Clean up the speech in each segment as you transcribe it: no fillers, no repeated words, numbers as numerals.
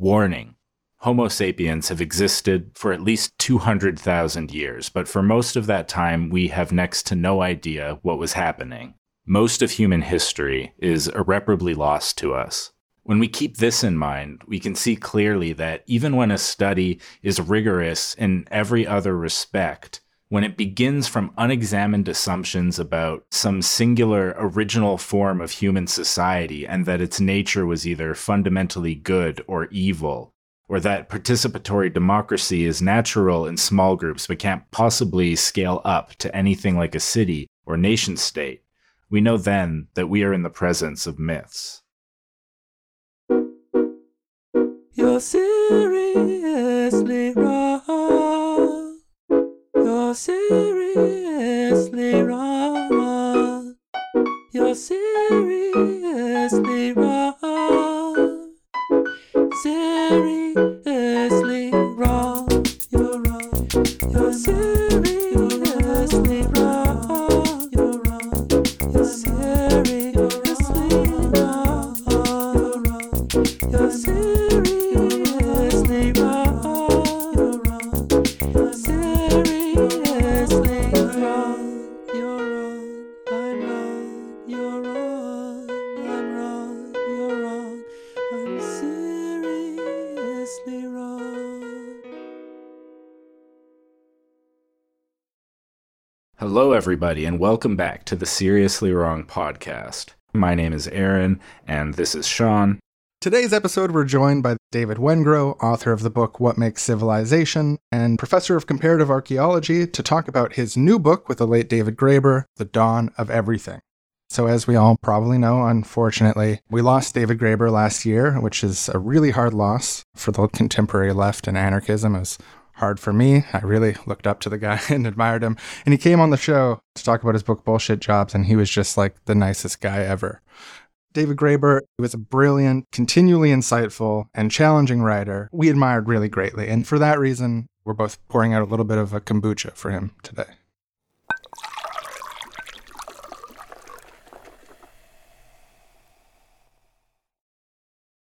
Warning. Homo sapiens have existed for at least 200,000 years, but for most of that time, we have next to no idea what was happening. Most of human history is irreparably lost to us. When we keep this in mind, we can see clearly that even when a study is rigorous in every other respect, when it begins from unexamined assumptions about some singular original form of human society and that its nature was either fundamentally good or evil, or that participatory democracy is natural in small groups but can't possibly scale up to anything like a city or nation-state, we know then that we are in the presence of myths. You're seriously wrong. You're seriously wrong. You're seriously wrong. Seriously wrong. You're wrong. You're seriously wrong. You're wrong. You're seriously wrong. You're wrong. You're seriously wrong. You're wrong. You're seriously wrong. You're wrong. I'm wrong. You're wrong. I'm wrong. You're wrong. I'm seriously wrong. Hello, everybody, and welcome back to the Seriously Wrong Podcast. My name is Aaron, and this is Sean. Today's episode, we're joined by David Wengrow, author of the book What Makes Civilization, and professor of comparative archaeology, to talk about his new book with the late David Graeber, The Dawn of Everything. So as we all probably know, unfortunately, we lost David Graeber last year, which is a really hard loss for the contemporary left and anarchism. It was hard for me. I really looked up to the guy and admired him. And he came on the show to talk about his book Bullshit Jobs, and he was just like the nicest guy ever. David Graeber was a brilliant, continually insightful, and challenging writer we admired really greatly. And for that reason, we're both pouring out a little bit of a kombucha for him today.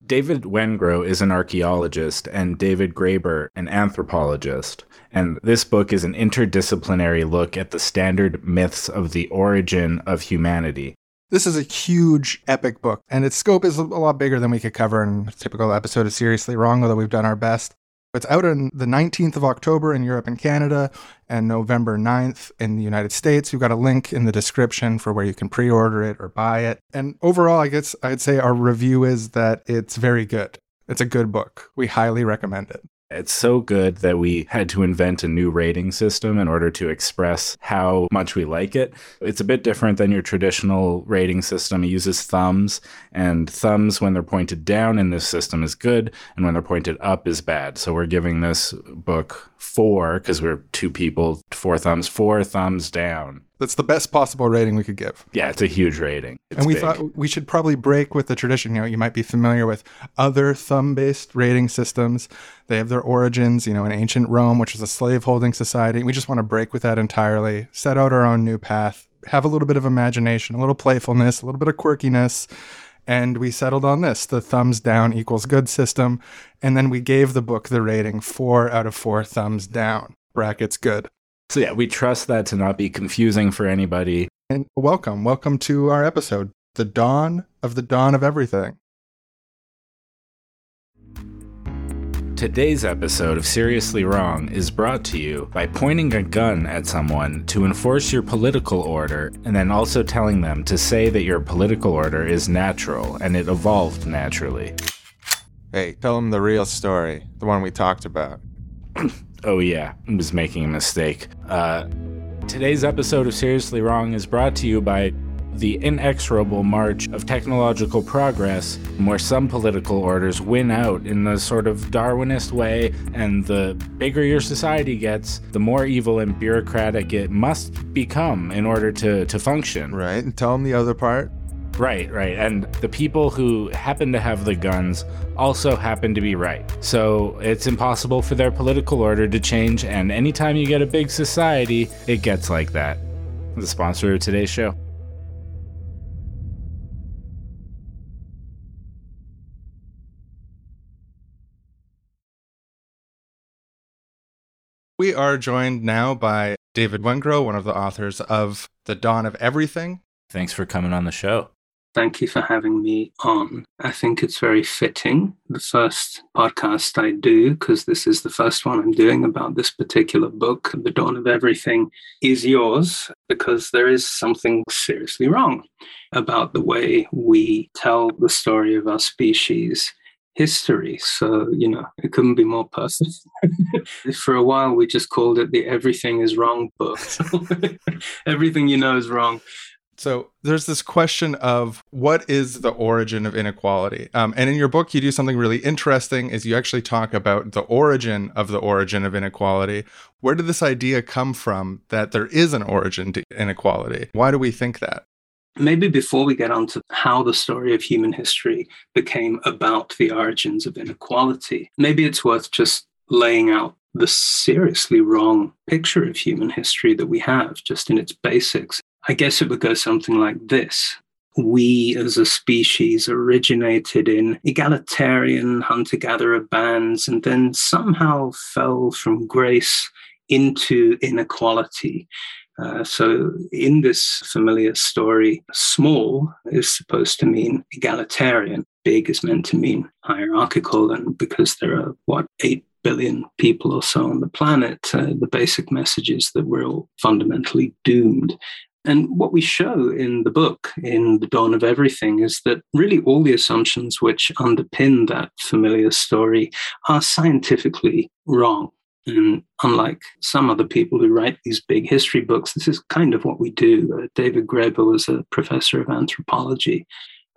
David Wengrow is an archaeologist and David Graeber an anthropologist, and this book is an interdisciplinary look at the standard myths of the origin of humanity. This is a huge, epic book, and its scope is a lot bigger than we could cover in a typical episode of Seriously Wrong, although we've done our best. It's out on the 19th of October in Europe and Canada, and November 9th in the United States. We've got a link in the description for where you can pre-order it or buy it. And overall, I guess I'd say our review is that it's very good. It's a good book. We highly recommend it. It's so good that we had to invent a new rating system in order to express how much we like it. It's a bit different than your traditional rating system. It uses thumbs, and thumbs when they're pointed down in this system is good, and when they're pointed up is bad. So we're giving this book 4, because we're 2 people, 4 thumbs down. That's the best possible rating we could give. Yeah, it's a huge rating. Thought we should probably break with the tradition. You know, you might be familiar with other thumb-based rating systems. They have their origins, you know, in ancient Rome, which was a slave-holding society. We just want to break with that entirely, set out our own new path, have a little bit of imagination, a little playfulness, a little bit of quirkiness. And we settled on this, the thumbs down equals good system. And then we gave the book the rating 4 out of 4 thumbs down, brackets good. So yeah, we trust that to not be confusing for anybody. And welcome to our episode, The Dawn of Everything. Today's episode of Seriously Wrong is brought to you by pointing a gun at someone to enforce your political order and then also telling them to say that your political order is natural and it evolved naturally. Hey, tell them the real story, the one we talked about. Oh yeah, I was making a mistake. Today's episode of Seriously Wrong is brought to you by the inexorable march of technological progress, where some political orders win out in the sort of Darwinist way, and the bigger your society gets, the more evil and bureaucratic it must become in order to function. Right, and tell them the other part. Right. And the people who happen to have the guns also happen to be right. So it's impossible for their political order to change, and anytime you get a big society, it gets like that. The sponsor of today's show. We are joined now by David Wengrow, one of the authors of The Dawn of Everything. Thanks for coming on the show. Thank you for having me on. I think it's very fitting. The first podcast I do, because this is the first one I'm doing about this particular book, The Dawn of Everything, is yours, because there is something seriously wrong about the way we tell the story of our species' history. So, you know, it couldn't be more personal. For a while, we just called it the Everything is Wrong book. Everything you know is wrong. So there's this question of what is the origin of inequality? And in your book, you do something really interesting is you actually talk about the origin of inequality. Where did this idea come from that there is an origin to inequality? Why do we think that? Maybe before we get on to how the story of human history became about the origins of inequality, maybe it's worth just laying out the seriously wrong picture of human history that we have just in its basics. I guess it would go something like this. We as a species originated in egalitarian hunter-gatherer bands and then somehow fell from grace into inequality. So in this familiar story, small is supposed to mean egalitarian. Big is meant to mean hierarchical. And because there are, 8 billion people or so on the planet, the basic message is that we're all fundamentally doomed. And what we show in the book, in The Dawn of Everything, is that really all the assumptions which underpin that familiar story are scientifically wrong. And unlike some other people who write these big history books, this is kind of what we do. David Graeber was a professor of anthropology.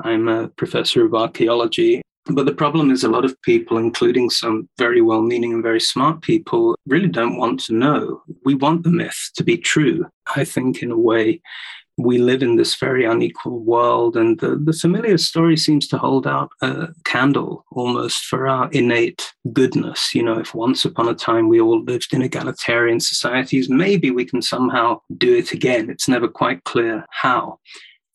I'm a professor of archaeology. But the problem is a lot of people, including some very well-meaning and very smart people, really don't want to know. We want the myth to be true. I think, in a way, we live in this very unequal world, and the familiar story seems to hold out a candle almost for our innate goodness. You know, if once upon a time we all lived in egalitarian societies, maybe we can somehow do it again. It's never quite clear how.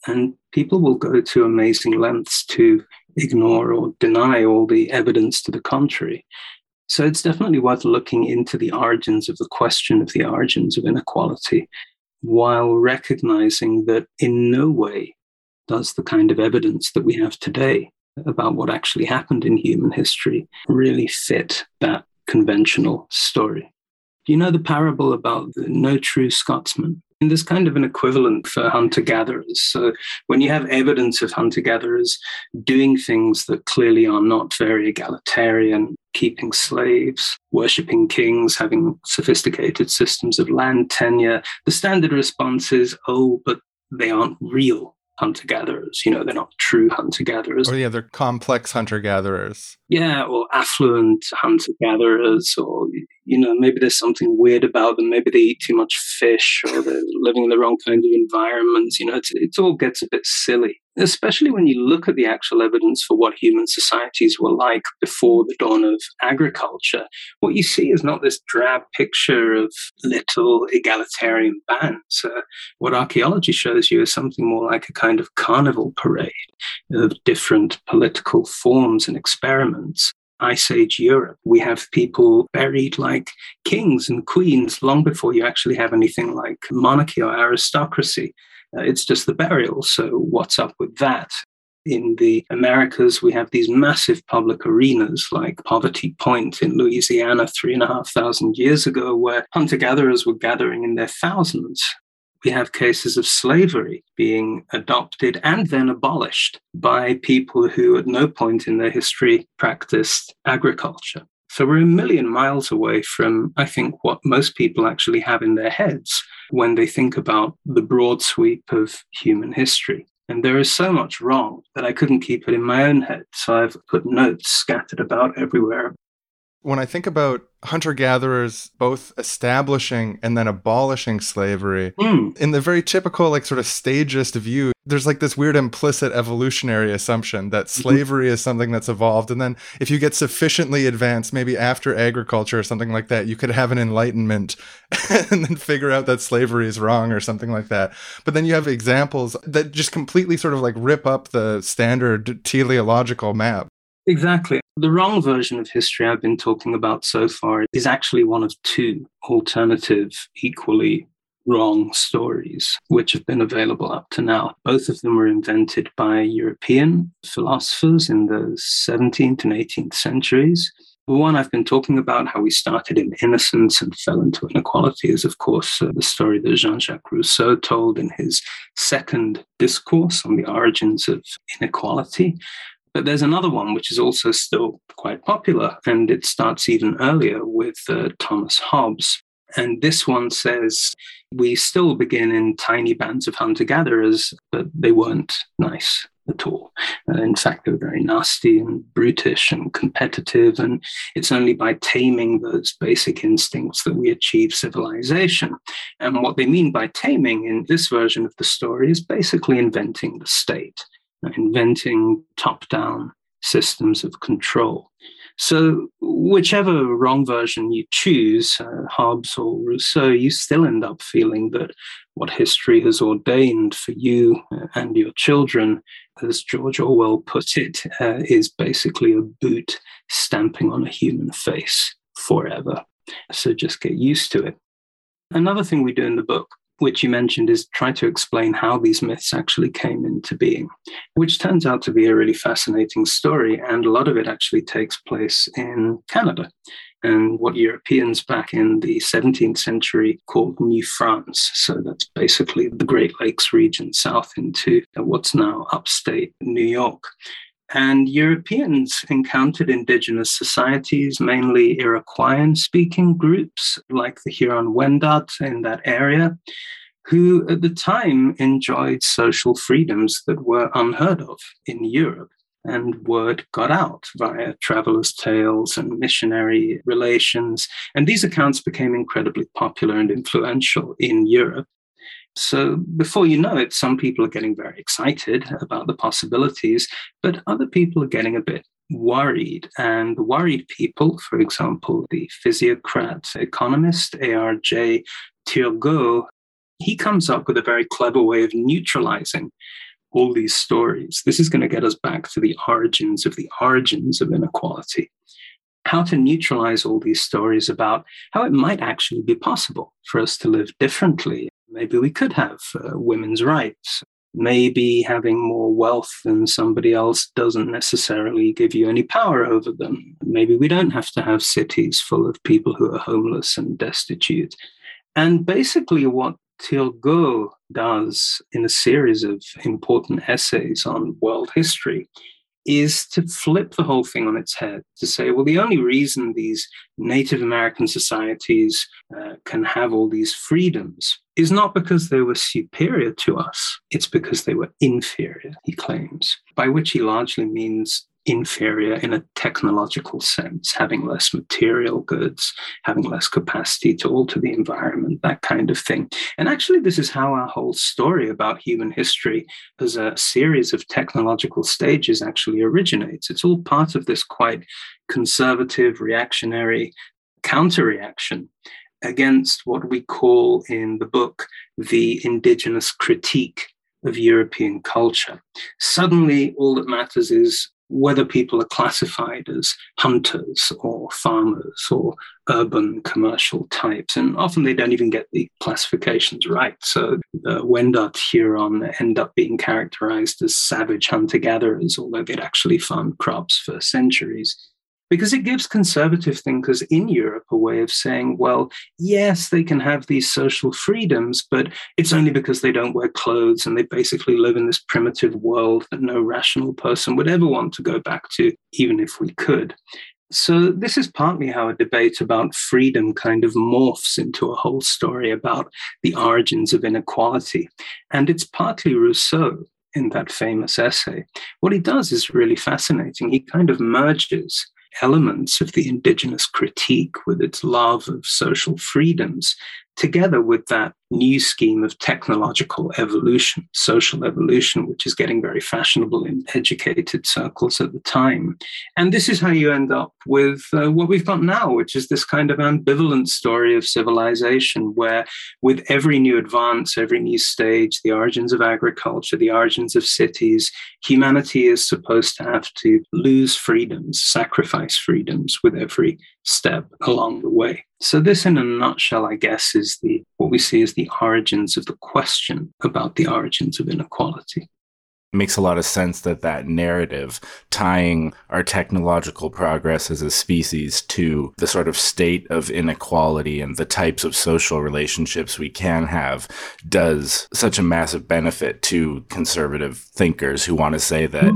And people will go to amazing lengths to ignore or deny all the evidence to the contrary. So it's definitely worth looking into the origins of the question of the origins of inequality, while recognizing that in no way does the kind of evidence that we have today about what actually happened in human history really fit that conventional story. You know the parable about the no true Scotsman? And there's kind of an equivalent for hunter-gatherers. So when you have evidence of hunter-gatherers doing things that clearly are not very egalitarian, keeping slaves, worshipping kings, having sophisticated systems of land tenure, the standard response is, oh, but they aren't real hunter-gatherers. You know, they're not true hunter-gatherers. Or yeah, they're complex hunter-gatherers. Yeah, or affluent hunter-gatherers, or, you know, maybe there's something weird about them. Maybe they eat too much fish, or they're living in the wrong kind of environments. You know, it all gets a bit silly, especially when you look at the actual evidence for what human societies were like before the dawn of agriculture. What you see is not this drab picture of little egalitarian bands. What archaeology shows you is something more like a kind of carnival parade of different political forms and experiments. Ice Age Europe, we have people buried like kings and queens long before you actually have anything like monarchy or aristocracy. It's just the burial, so what's up with that? In the Americas, we have these massive public arenas like Poverty Point in Louisiana 3,500 years ago, where hunter-gatherers were gathering in their thousands. We have cases of slavery being adopted and then abolished by people who at no point in their history practiced agriculture. So we're a million miles away from, I think, what most people actually have in their heads when they think about the broad sweep of human history. And there is so much wrong that I couldn't keep it in my own head. So I've put notes scattered about everywhere. When I think about hunter-gatherers both establishing and then abolishing slavery, in the very typical, like, sort of stagist view, there's like this weird implicit evolutionary assumption that slavery is something that's evolved. And then if you get sufficiently advanced, maybe after agriculture or something like that, you could have an enlightenment and then figure out that slavery is wrong or something like that. But then you have examples that just completely sort of like rip up the standard teleological map. Exactly. The wrong version of history I've been talking about so far is actually one of two alternative, equally wrong stories which have been available up to now. Both of them were invented by European philosophers in the 17th and 18th centuries. The one I've been talking about, how we started in innocence and fell into inequality, is, of course, the story that Jean-Jacques Rousseau told in his second discourse on the origins of inequality. But there's another one which is also still quite popular, and it starts even earlier with Thomas Hobbes. And this one says, we still begin in tiny bands of hunter-gatherers, but they weren't nice at all. In fact, they were very nasty and brutish and competitive, and it's only by taming those basic instincts that we achieve civilization. And what they mean by taming in this version of the story is basically inventing the state, inventing top-down systems of control. So whichever wrong version you choose, Hobbes or Rousseau, you still end up feeling that what history has ordained for you and your children, as George Orwell put it, is basically a boot stamping on a human face forever. So just get used to it. Another thing we do in the book, which you mentioned, is try to explain how these myths actually came into being, which turns out to be a really fascinating story. And a lot of it actually takes place in Canada and what Europeans back in the 17th century called New France. So that's basically the Great Lakes region south into what's now upstate New York. And Europeans encountered indigenous societies, mainly Iroquoian-speaking groups like the Huron Wendat in that area, who at the time enjoyed social freedoms that were unheard of in Europe. And word got out via travelers' tales and missionary relations. And these accounts became incredibly popular and influential in Europe. So before you know it, some people are getting very excited about the possibilities, but other people are getting a bit worried. And the worried people, for example, the physiocrat economist A.R.J. Turgot, he comes up with a very clever way of neutralizing all these stories. This is going to get us back to the origins of inequality. How to neutralize all these stories about how it might actually be possible for us to live differently. Maybe we could have women's rights. Maybe having more wealth than somebody else doesn't necessarily give you any power over them. Maybe we don't have to have cities full of people who are homeless and destitute. And basically what Turgot does in a series of important essays on world history is to flip the whole thing on its head, to say, well, the only reason these Native American societies can have all these freedoms is not because they were superior to us, it's because they were inferior, he claims, by which he largely means inferior in a technological sense, having less material goods, having less capacity to alter the environment, that kind of thing. And actually, this is how our whole story about human history as a series of technological stages actually originates. It's all part of this quite conservative, reactionary counter-reaction against what we call in the book the indigenous critique of European culture. Suddenly, all that matters is whether people are classified as hunters or farmers or urban commercial types. And often they don't even get the classifications right. So the Wendat Huron end up being characterized as savage hunter-gatherers, although they'd actually farmed crops for centuries. Because it gives conservative thinkers in Europe a way of saying, well, yes, they can have these social freedoms, but it's only because they don't wear clothes and they basically live in this primitive world that no rational person would ever want to go back to, even if we could. So this is partly how a debate about freedom kind of morphs into a whole story about the origins of inequality. And it's partly Rousseau in that famous essay. What he does is really fascinating. He kind of merges elements of the indigenous critique with its love of social freedoms together with that new scheme of technological evolution, social evolution, which is getting very fashionable in educated circles at the time. And this is how you end up with what we've got now, which is this kind of ambivalent story of civilization, where with every new advance, every new stage, the origins of agriculture, the origins of cities, humanity is supposed to have to lose freedoms, sacrifice freedoms with every step along the way. So this, in a nutshell, I guess, is what we see as the origins of the question about the origins of inequality. It makes a lot of sense that narrative tying our technological progress as a species to the sort of state of inequality and the types of social relationships we can have does such a massive benefit to conservative thinkers who want to say that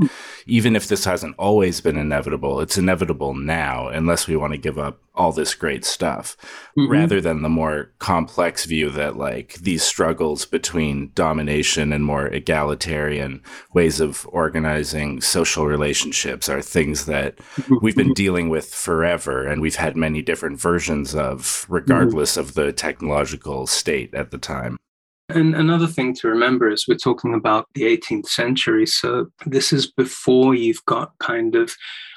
even if this hasn't always been inevitable, it's inevitable now unless we want to give up all this great stuff, rather than the more complex view that like these struggles between domination and more egalitarian ways of organizing social relationships are things that we've been dealing with forever and we've had many different versions of regardless of the technological state at the time. And another thing to remember is we're talking about the 18th century. So this is before you've got kind of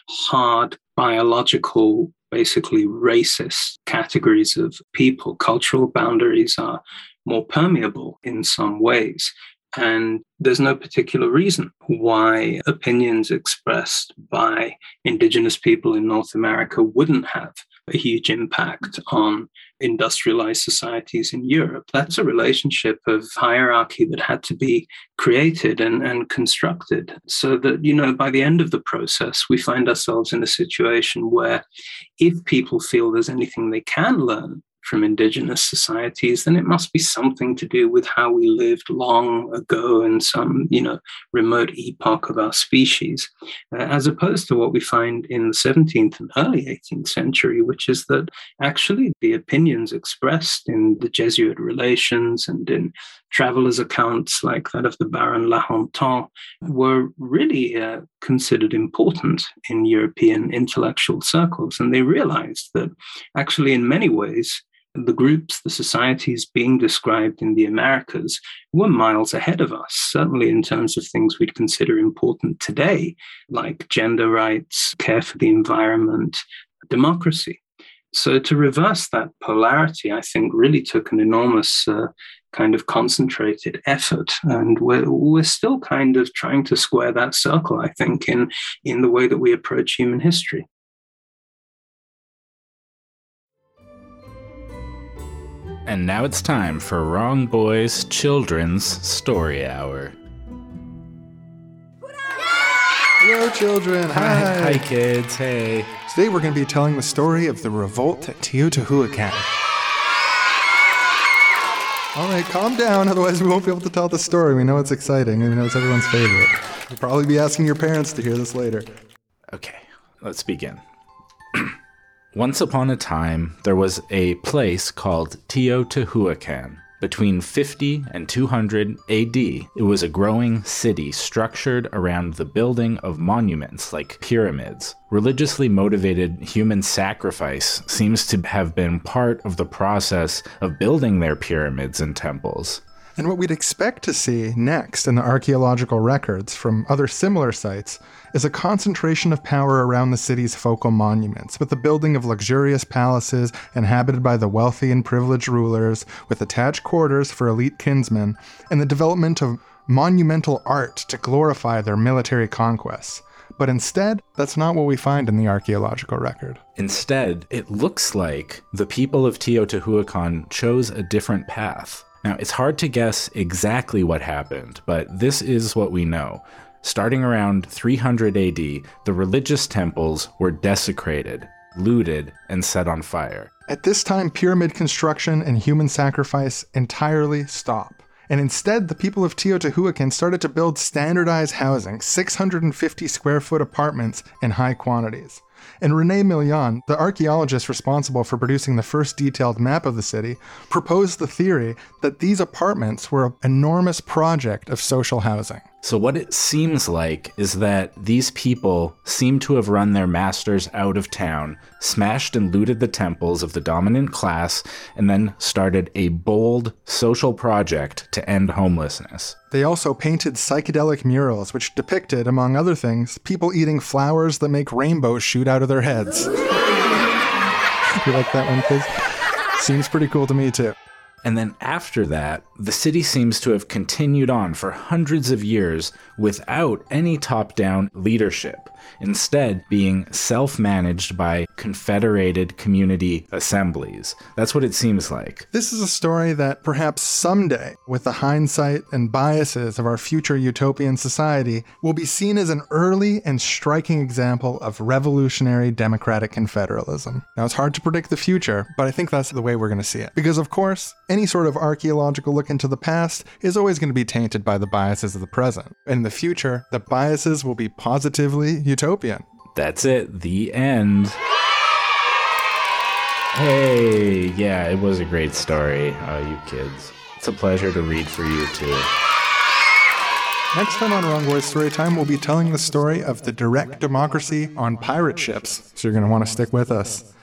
hard biological, basically racist categories of people. Cultural boundaries are more permeable in some ways. And there's no particular reason why opinions expressed by indigenous people in North America wouldn't have a huge impact on industrialized societies in Europe. That's a relationship of hierarchy that had to be created and constructed so that, you know, by the end of the process, we find ourselves in a situation where if people feel there's anything they can learn from indigenous societies, then it must be something to do with how we lived long ago in some, you know, remote epoch of our species, as opposed to what we find in the 17th and early 18th century, which is that actually the opinions expressed in the Jesuit Relations and in travelers' accounts like that of the Baron La Hontan were really considered important in European intellectual circles. And they realized that actually in many ways, the groups, the societies being described in the Americas were miles ahead of us, certainly in terms of things we'd consider important today, like gender rights, care for the environment, democracy. So to reverse that polarity, I think, really took an enormous kind of concentrated effort. And we're still kind of trying to square that circle, I think, in the way that we approach human history. And now it's time for Wrong Boys Children's Story Hour. Hello, children. Hi. Hi, kids. Hey. Today we're going to be telling the story of the revolt at Teotihuacan. All right, calm down, otherwise we won't be able to tell the story. We know it's exciting, and we know it's everyone's favorite. You'll probably be asking your parents to hear this later. Okay, let's begin. Once upon a time, there was a place called Teotihuacan. Between 50 and 200 AD, it was a growing city structured around the building of monuments like pyramids. Religiously motivated human sacrifice seems to have been part of the process of building their pyramids and temples. And what we'd expect to see next in the archaeological records from other similar sites is a concentration of power around the city's focal monuments, with the building of luxurious palaces inhabited by the wealthy and privileged rulers, with attached quarters for elite kinsmen, and the development of monumental art to glorify their military conquests. But instead, that's not what we find in the archaeological record. Instead, it looks like the people of Teotihuacan chose a different path. Now, it's hard to guess exactly what happened, but this is what we know. Starting around 300 AD, the religious temples were desecrated, looted, and set on fire. At this time, pyramid construction and human sacrifice entirely stop. And instead, the people of Teotihuacan started to build standardized housing, 650 square foot apartments in high quantities. And René Million, the archaeologist responsible for producing the first detailed map of the city, proposed the theory that these apartments were an enormous project of social housing. So what it seems like is that these people seem to have run their masters out of town, smashed and looted the temples of the dominant class, and then started a bold social project to end homelessness. They also painted psychedelic murals, which depicted, among other things, people eating flowers that make rainbows shoot out of their heads. You like that one, kids? Seems pretty cool to me, too. And then after that, the city seems to have continued on for hundreds of years without any top-down leadership, instead being self-managed by confederated community assemblies. That's what it seems like. This is a story that perhaps someday, with the hindsight and biases of our future utopian society, will be seen as an early and striking example of revolutionary democratic confederalism. Now, it's hard to predict the future, but I think that's the way we're going to see it. Because, of course, any sort of archaeological look into the past is always going to be tainted by the biases of the present. In the future, the biases will be positively utopian. That's it. The end. Hey, yeah, it was a great story. Oh, you kids. It's a pleasure to read for you, too. Next time on Wrong Boys Storytime, we'll be telling the story of the direct democracy on pirate ships. So you're going to want to stick with us.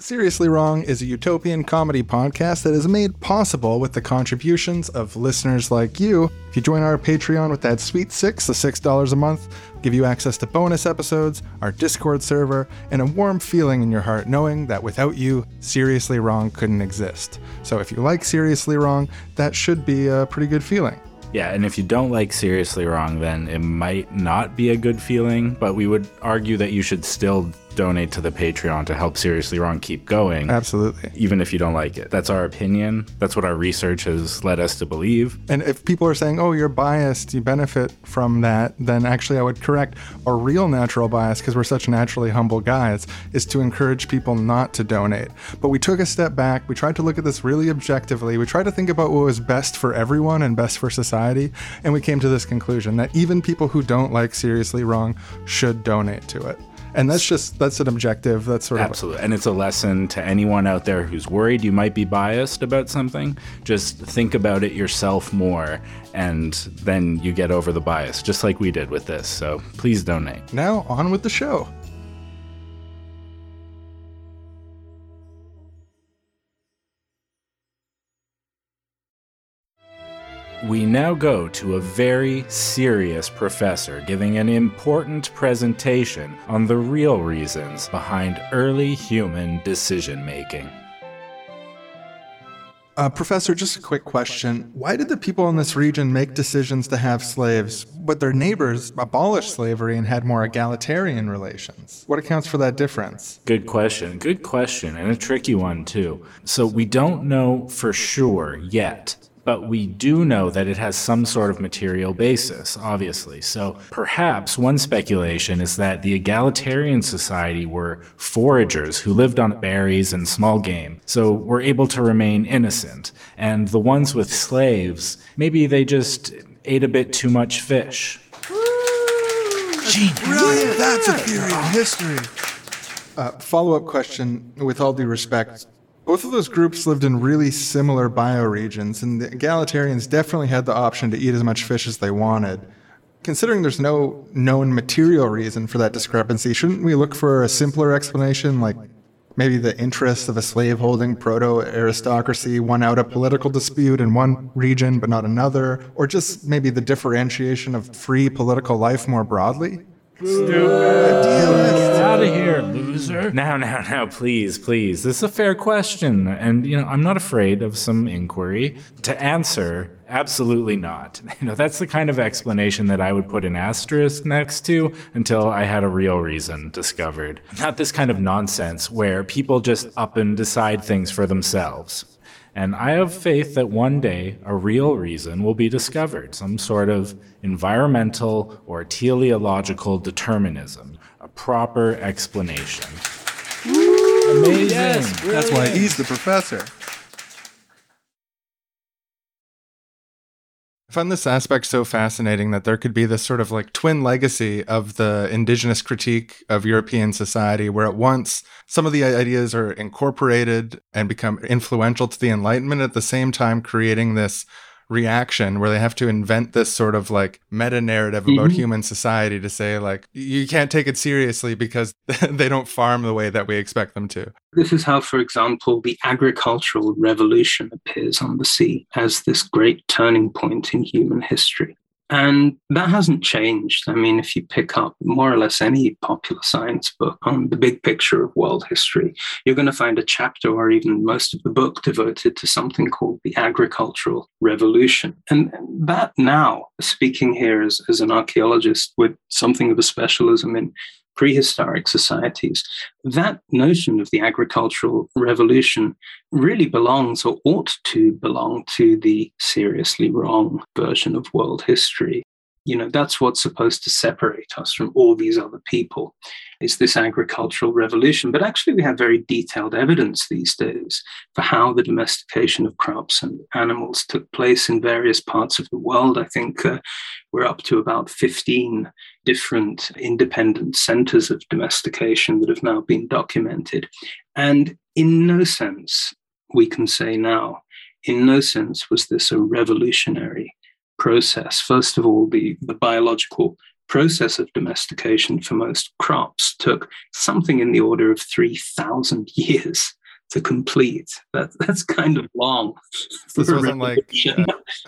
Seriously Wrong is a utopian comedy podcast that is made possible with the contributions of listeners like you. If you join our Patreon with that sweet $6, the $6 a month, give you access to bonus episodes, our Discord server, and a warm feeling in your heart knowing that without you, Seriously Wrong couldn't exist. So if you like Seriously Wrong, that should be a pretty good feeling. Yeah, and if you don't like Seriously Wrong, then it might not be a good feeling, but we would argue that you should still donate to the Patreon to help Seriously Wrong keep going. Absolutely. Even if you don't like it. That's our opinion. That's what our research has led us to believe. And if people are saying, oh, you're biased, you benefit from that, then actually I would correct our real natural bias, because we're such naturally humble guys, is to encourage people not to donate. But we took a step back. We tried to look at this really objectively. We tried to think about what was best for everyone and best for society. And we came to this conclusion that even people who don't like Seriously Wrong should donate to it. And that's an objective. That's sort of absolutely. And it's a lesson to anyone out there who's worried you might be biased about something. Just think about it yourself more, and then you get over the bias, just like we did with this. So please donate. Now on with the show. We now go to a very serious professor giving an important presentation on the real reasons behind early human decision-making. Professor, just a quick question. Why did the people in this region make decisions to have slaves, but their neighbors abolished slavery and had more egalitarian relations? What accounts for that difference? Good question, and a tricky one, too. So we don't know for sure yet. But we do know that it has some sort of material basis, obviously. So perhaps one speculation is that the egalitarian society were foragers who lived on berries and small game, so were able to remain innocent. And the ones with slaves, maybe they just ate a bit too much fish. Genius. Brilliant. That's a theory in history. Follow-up question, with all due respect. Both of those groups lived in really similar bioregions, and the egalitarians definitely had the option to eat as much fish as they wanted. Considering there's no known material reason for that discrepancy, shouldn't we look for a simpler explanation, like maybe the interests of a slave-holding proto-aristocracy won out a political dispute in one region but not another, or just maybe the differentiation of free political life more broadly? Stupid. Get out of here, loser. Now, please. This is a fair question. And, I'm not afraid of some inquiry. To answer, absolutely not. That's the kind of explanation that I would put an asterisk next to until I had a real reason discovered. Not this kind of nonsense where people just up and decide things for themselves. And I have faith that one day a real reason will be discovered, some sort of environmental or teleological determinism, a proper explanation. Woo! Amazing. Yes, that's why he's the professor. I found this aspect so fascinating that there could be this sort of like twin legacy of the indigenous critique of European society, where at once some of the ideas are incorporated and become influential to the Enlightenment, at the same time creating this reaction where they have to invent this sort of like meta narrative about human society to say like, you can't take it seriously because they don't farm the way that we expect them to. This is how, for example, the agricultural revolution appears on the sea as this great turning point in human history. And that hasn't changed. I mean, if you pick up more or less any popular science book on the big picture of world history, you're going to find a chapter or even most of the book devoted to something called the agricultural revolution. And that now, speaking here as an archaeologist with something of a specialism in prehistoric societies, that notion of the agricultural revolution really belongs or ought to belong to the seriously wrong version of world history. You know, that's what's supposed to separate us from all these other people, is this agricultural revolution. But actually, we have very detailed evidence these days for how the domestication of crops and animals took place in various parts of the world. I think we're up to about 15 different independent centers of domestication that have now been documented. And in no sense, we can say now, in no sense was this a revolutionary process. First of all, the biological process of domestication for most crops took something in the order of 3,000 years to complete. That's kind of long. This wasn't like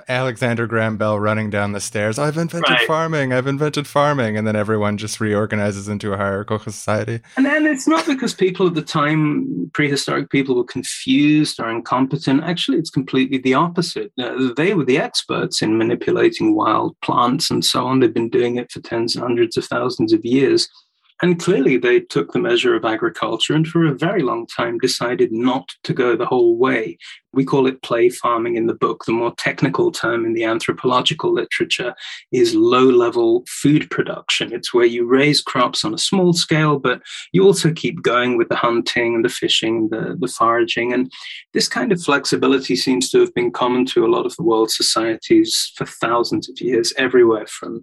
Alexander Graham Bell running down the stairs, I've invented farming, and then everyone just reorganizes into a hierarchical society. And then it's not because people at the time, prehistoric people, were confused or incompetent. Actually, it's completely the opposite. They were the experts in manipulating wild plants and so on. They've been doing it for tens and hundreds of thousands of years. And clearly they took the measure of agriculture and for a very long time decided not to go the whole way. We call it play farming in the book. The more technical term in the anthropological literature is low-level food production. It's where you raise crops on a small scale, but you also keep going with the hunting and the fishing, the foraging. And this kind of flexibility seems to have been common to a lot of the world's societies for thousands of years, everywhere from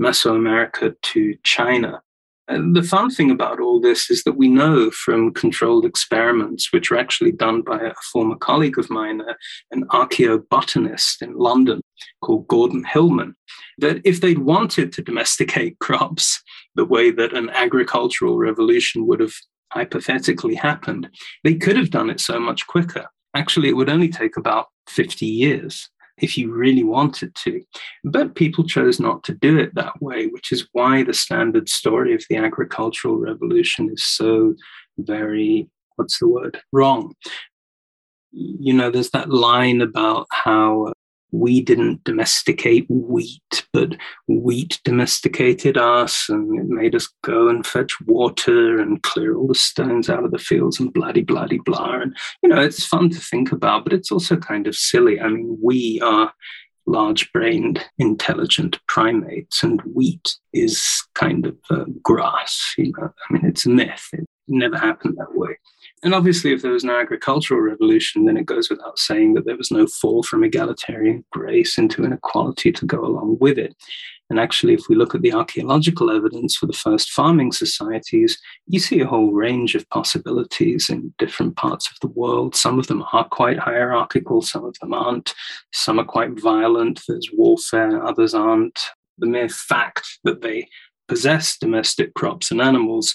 Mesoamerica to China. And the fun thing about all this is that we know from controlled experiments, which were actually done by a former colleague of mine, an archaeobotanist in London called Gordon Hillman, that if they'd wanted to domesticate crops the way that an agricultural revolution would have hypothetically happened, they could have done it so much quicker. Actually, it would only take about 50 years. If you really wanted to. But people chose not to do it that way, which is why the standard story of the agricultural revolution is so very, wrong. You know, there's that line about how we didn't domesticate wheat, but wheat domesticated us, and it made us go and fetch water and clear all the stones out of the fields and blah-de-blah-de-blah. And, you know, it's fun to think about, but it's also kind of silly. I mean, we are large-brained, intelligent primates, and wheat is kind of grass, you know. I mean, it's a myth. It never happened that way. And obviously, if there was no agricultural revolution, then it goes without saying that there was no fall from egalitarian grace into inequality to go along with it. And actually, if we look at the archaeological evidence for the first farming societies, you see a whole range of possibilities in different parts of the world. Some of them are quite hierarchical, some of them aren't. Some are quite violent, there's warfare, others aren't. The mere fact that they possess domestic crops and animals,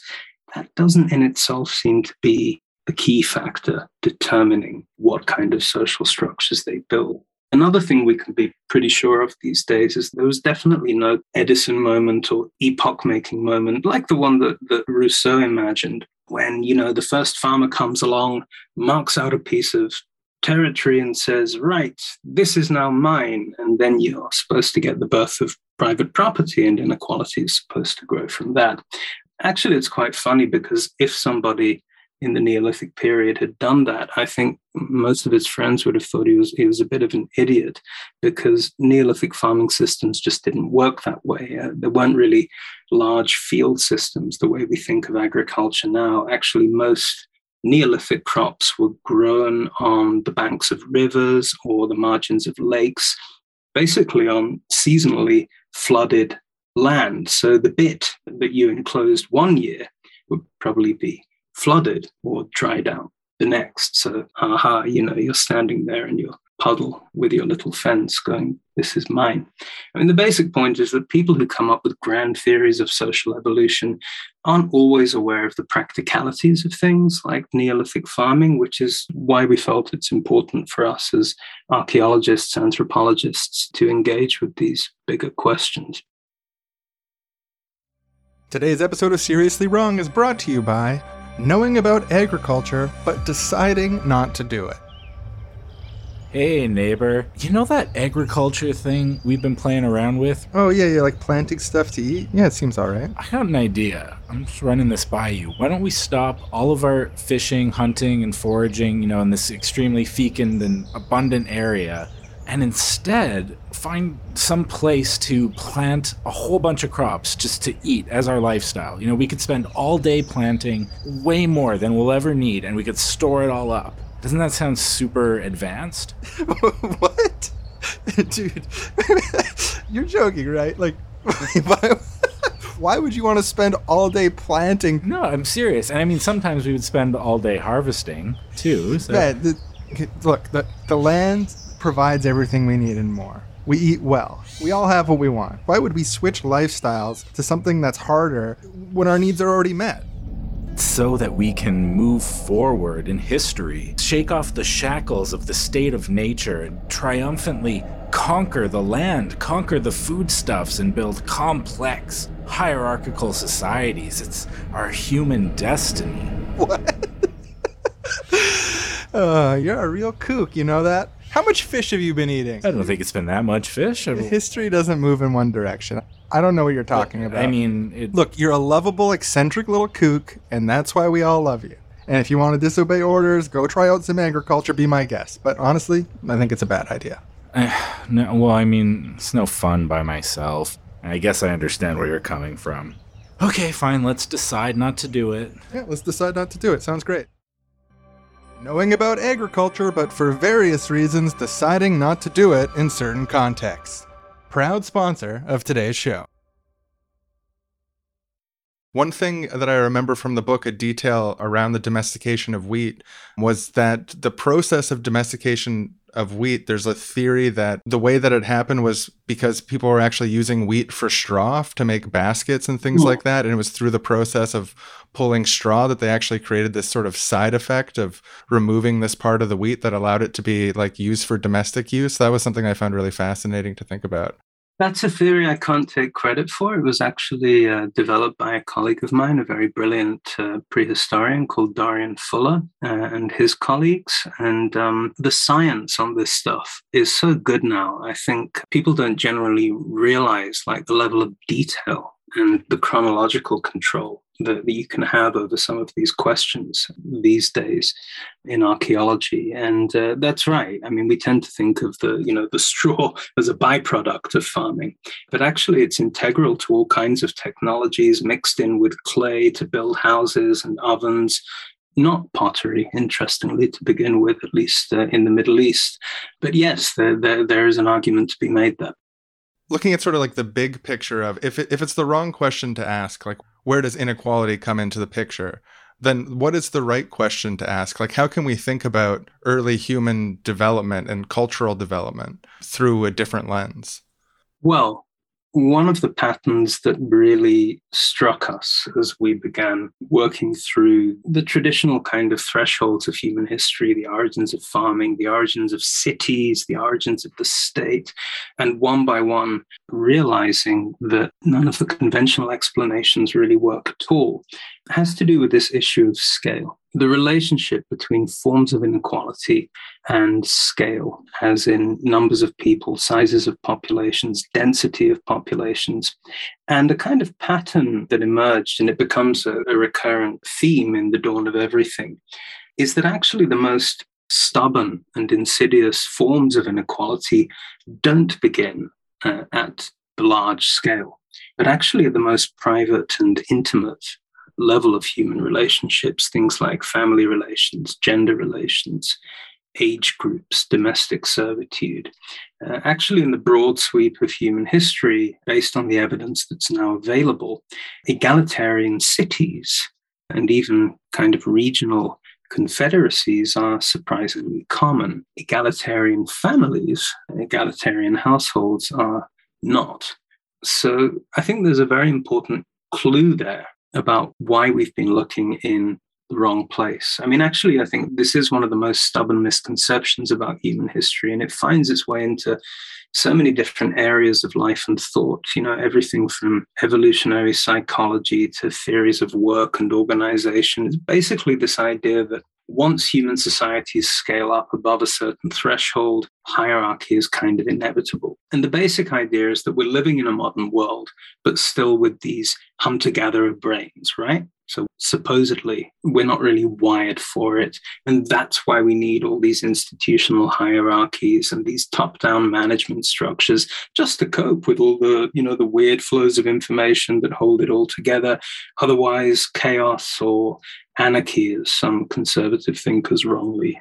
that doesn't in itself seem to be the key factor determining what kind of social structures they build. Another thing we can be pretty sure of these days is there was definitely no Edison moment or epoch-making moment like the one that Rousseau imagined when, you know, the first farmer comes along, marks out a piece of territory and says, right, this is now mine. And then you're supposed to get the birth of private property and inequality is supposed to grow from that. Actually, it's quite funny because if somebody in the Neolithic period had done that, I think most of his friends would have thought he was a bit of an idiot because Neolithic farming systems just didn't work that way. There weren't really large field systems the way we think of agriculture now. Actually, most Neolithic crops were grown on the banks of rivers or the margins of lakes. basically on seasonally flooded land. So the bit that you enclosed one year would probably be flooded or dried out the next. So, you're standing there in your puddle with your little fence going, this is mine. I mean, the basic point is that people who come up with grand theories of social evolution aren't always aware of the practicalities of things like Neolithic farming, which is why we felt it's important for us as archaeologists, anthropologists, to engage with these bigger questions. Today's episode of Seriously Wrong is brought to you by knowing about agriculture, but deciding not to do it. Hey, neighbor. You know that agriculture thing we've been playing around with? Oh, yeah, like planting stuff to eat? Yeah, it seems all right. I got an idea. I'm just running this by you. Why don't we stop all of our fishing, hunting, and foraging, in this extremely fecund and abundant area, and instead find some place to plant a whole bunch of crops just to eat as our lifestyle. We could spend all day planting way more than we'll ever need, and we could store it all up. Doesn't that sound super advanced? What? Dude, you're joking, right? Like, why would you want to spend all day planting? No, I'm serious. And I mean, sometimes we would spend all day harvesting, too. So. Yeah, the land provides everything we need and more. We eat well. We all have what we want. Why would we switch lifestyles to something that's harder when our needs are already met? So that we can move forward in history, shake off the shackles of the state of nature, and triumphantly conquer the land, conquer the foodstuffs, and build complex, hierarchical societies. It's our human destiny. What? You're a real kook, you know that? How much fish have you been eating? I don't think it's been that much fish. History doesn't move in one direction. I don't know what you're talking about. I mean... Look, you're a lovable, eccentric little kook, and that's why we all love you. And if you want to disobey orders, go try out some agriculture, be my guest. But honestly, I think it's a bad idea. It's no fun by myself. I guess I understand where you're coming from. Okay, fine, let's decide not to do it. Yeah, let's decide not to do it. Sounds great. Knowing about agriculture, but for various reasons, deciding not to do it in certain contexts. Proud sponsor of today's show. One thing that I remember from the book, a detail around the domestication of wheat, was that the process of domestication of wheat, there's a theory that the way that it happened was because people were actually using wheat for straw to make baskets and things like that. And it was through the process of pulling straw that they actually created this sort of side effect of removing this part of the wheat that allowed it to be like used for domestic use. That was something I found really fascinating to think about. That's a theory I can't take credit for. It was actually developed by a colleague of mine, a very brilliant prehistorian called Darian Fuller and his colleagues. And the science on this stuff is so good now. I think people don't generally realize like the level of detail and the chronological control that you can have over some of these questions these days in archaeology. And that's right. I mean, we tend to think of the straw as a byproduct of farming, but actually it's integral to all kinds of technologies mixed in with clay to build houses and ovens, not pottery, interestingly, to begin with, at least in the Middle East. But yes, there is an argument to be made there. Looking at sort of like the big picture of if it's the wrong question to ask, like where does inequality come into the picture, then what is the right question to ask? Like how can we think about early human development and cultural development through a different lens? Well, one of the patterns that really struck us as we began working through the traditional kind of thresholds of human history, the origins of farming, the origins of cities, the origins of the state, and one by one realizing that none of the conventional explanations really work at all, has to do with this issue of scale. The relationship between forms of inequality and scale, as in numbers of people, sizes of populations, density of populations, and a kind of pattern that emerged, and it becomes a recurrent theme in The Dawn of Everything, is that actually the most stubborn and insidious forms of inequality don't begin at the large scale, but actually at the most private and intimate level of human relationships, things like family relations, gender relations, age groups, domestic servitude. Actually, in the broad sweep of human history, based on the evidence that's now available, egalitarian cities and even kind of regional confederacies are surprisingly common. Egalitarian families, egalitarian households are not. So I think there's a very important clue there about why we've been looking in the wrong place. I mean, actually, I think this is one of the most stubborn misconceptions about human history, and it finds its way into so many different areas of life and thought, you know, everything from evolutionary psychology to theories of work and organization. It's basically this idea that once human societies scale up above a certain threshold, hierarchy is kind of inevitable. And the basic idea is that we're living in a modern world, but still with these hunter-gatherer brains, right? So supposedly we're not really wired for it. And that's why we need all these institutional hierarchies and these top-down management structures just to cope with all the, you know, the weird flows of information that hold it all together. Otherwise, chaos or anarchy, as some conservative thinkers wrongly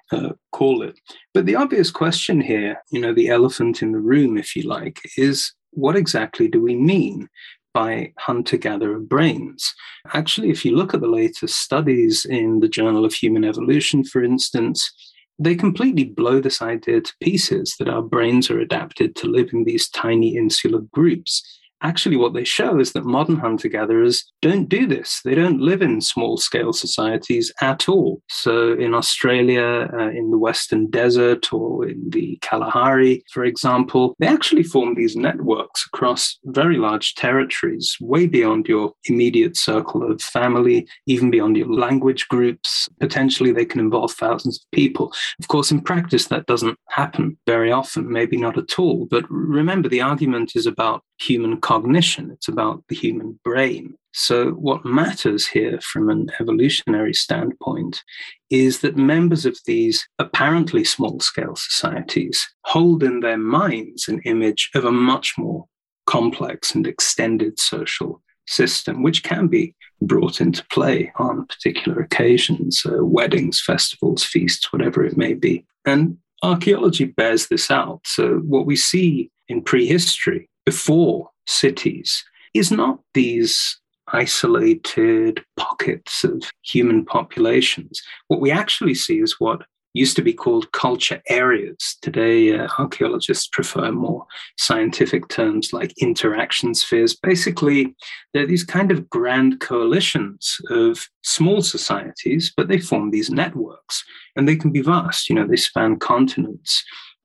call it. But the obvious question here, you know, the elephant in the room, if you like, is what exactly do we mean by hunter-gatherer brains? Actually, if you look at the latest studies in the Journal of Human Evolution, for instance, they completely blow this idea to pieces that our brains are adapted to live in these tiny insular groups. Actually, what they show is that modern hunter-gatherers don't do this. They don't live in small-scale societies at all. So in Australia, in the Western Desert or in the Kalahari, for example, they actually form these networks across very large territories, way beyond your immediate circle of family, even beyond your language groups. Potentially, they can involve thousands of people. Of course, in practice, that doesn't happen very often, maybe not at all. But remember, the argument is about human cognition. It's about the human brain. So what matters here from an evolutionary standpoint is that members of these apparently small-scale societies hold in their minds an image of a much more complex and extended social system, which can be brought into play on particular occasions, weddings, festivals, feasts, whatever it may be. And archaeology bears this out. So what we see in prehistory before cities is not these isolated pockets of human populations. What we actually see is what used to be called culture areas. Today, archaeologists prefer more scientific terms like interaction spheres. Basically, they're these kind of grand coalitions of small societies, but they form these networks, and they can be vast. You know, they span continents.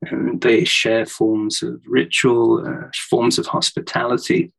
And they share forms of ritual, forms of hospitality.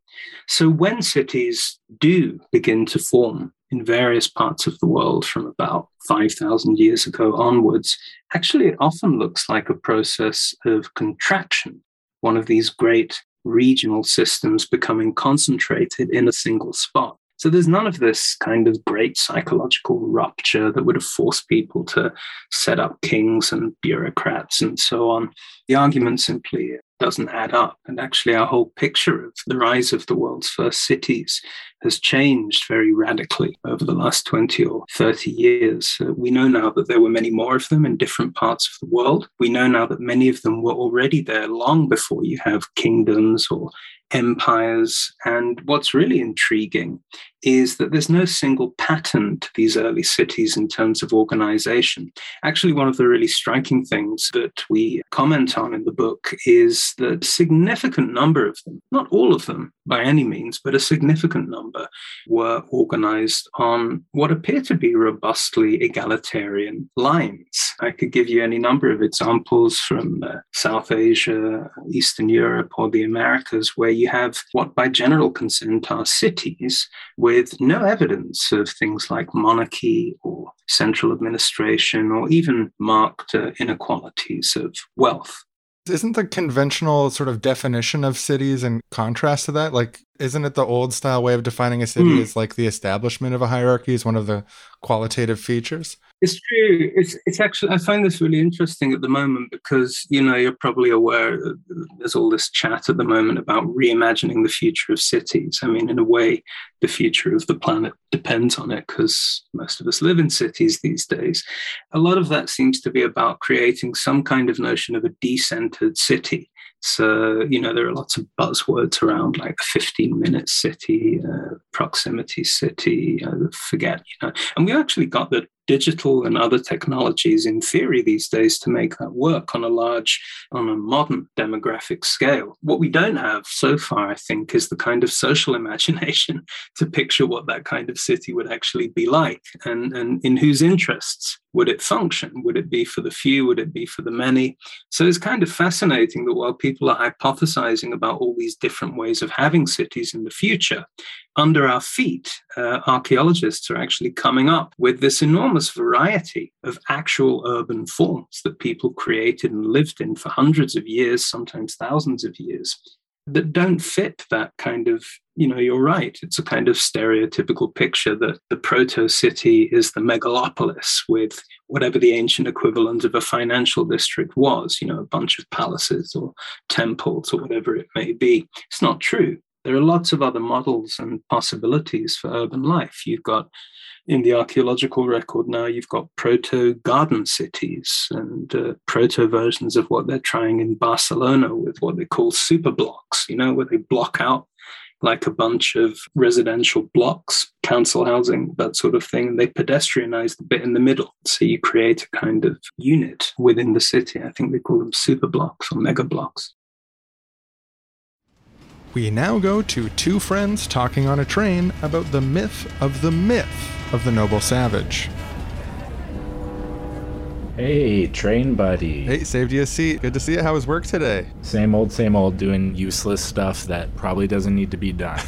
So when cities do begin to form in various parts of the world from about 5,000 years ago onwards, actually it often looks like a process of contraction, one of these great regional systems becoming concentrated in a single spot. So there's none of this kind of great psychological rupture that would have forced people to set up kings and bureaucrats and so on. The argument simply doesn't add up. And actually, our whole picture of the rise of the world's first cities has changed very radically over the last 20 or 30 years. We know now that there were many more of them in different parts of the world. We know now that many of them were already there long before you have kingdoms or empires. And what's really intriguing is that there's no single pattern to these early cities in terms of organization. Actually, one of the really striking things that we comment on in the book is that a significant number of them, not all of them by any means, but a significant number were organized on what appear to be robustly egalitarian lines. I could give you any number of examples from South Asia, Eastern Europe, or the Americas, where you have what by general consent are cities with no evidence of things like monarchy or central administration or even marked inequalities of wealth. Isn't the conventional sort of definition of cities in contrast to that? Like, isn't it the old style way of defining a city is like the establishment of a hierarchy is one of the qualitative features? It's true. It's actually, I find this really interesting at the moment because, you know, you're probably aware there's all this chat at the moment about reimagining the future of cities. I mean, in a way, the future of the planet depends on it because most of us live in cities these days. A lot of that seems to be about creating some kind of notion of a decentered city. So, you know, there are lots of buzzwords around like the 15-minute city, proximity city, forget, you know. And we actually got the digital and other technologies in theory these days to make that work on a modern demographic scale. What we don't have so far, I think, is the kind of social imagination to picture what that kind of city would actually be like and in whose interests would it function? Would it be for the few? Would it be for the many? So it's kind of fascinating that while people are hypothesizing about all these different ways of having cities in the future, under our feet, archaeologists are actually coming up with this enormous variety of actual urban forms that people created and lived in for hundreds of years, sometimes thousands of years, that don't fit that kind of, you know, you're right, it's a kind of stereotypical picture that the proto-city is the megalopolis with whatever the ancient equivalent of a financial district was, you know, a bunch of palaces or temples or whatever it may be. It's not true. There are lots of other models and possibilities for urban life. You've got, in the archaeological record now, you've got proto-garden cities and proto-versions of what they're trying in Barcelona with what they call super blocks, you know, where they block out like a bunch of residential blocks, council housing, that sort of thing. And they pedestrianize the bit in the middle. So you create a kind of unit within the city. I think they call them super blocks or mega blocks. We now go to two friends talking on a train about the myth of the noble savage. Hey, train buddy. Hey, saved you a seat. Good to see you. How was work today? Same old, doing useless stuff that probably doesn't need to be done.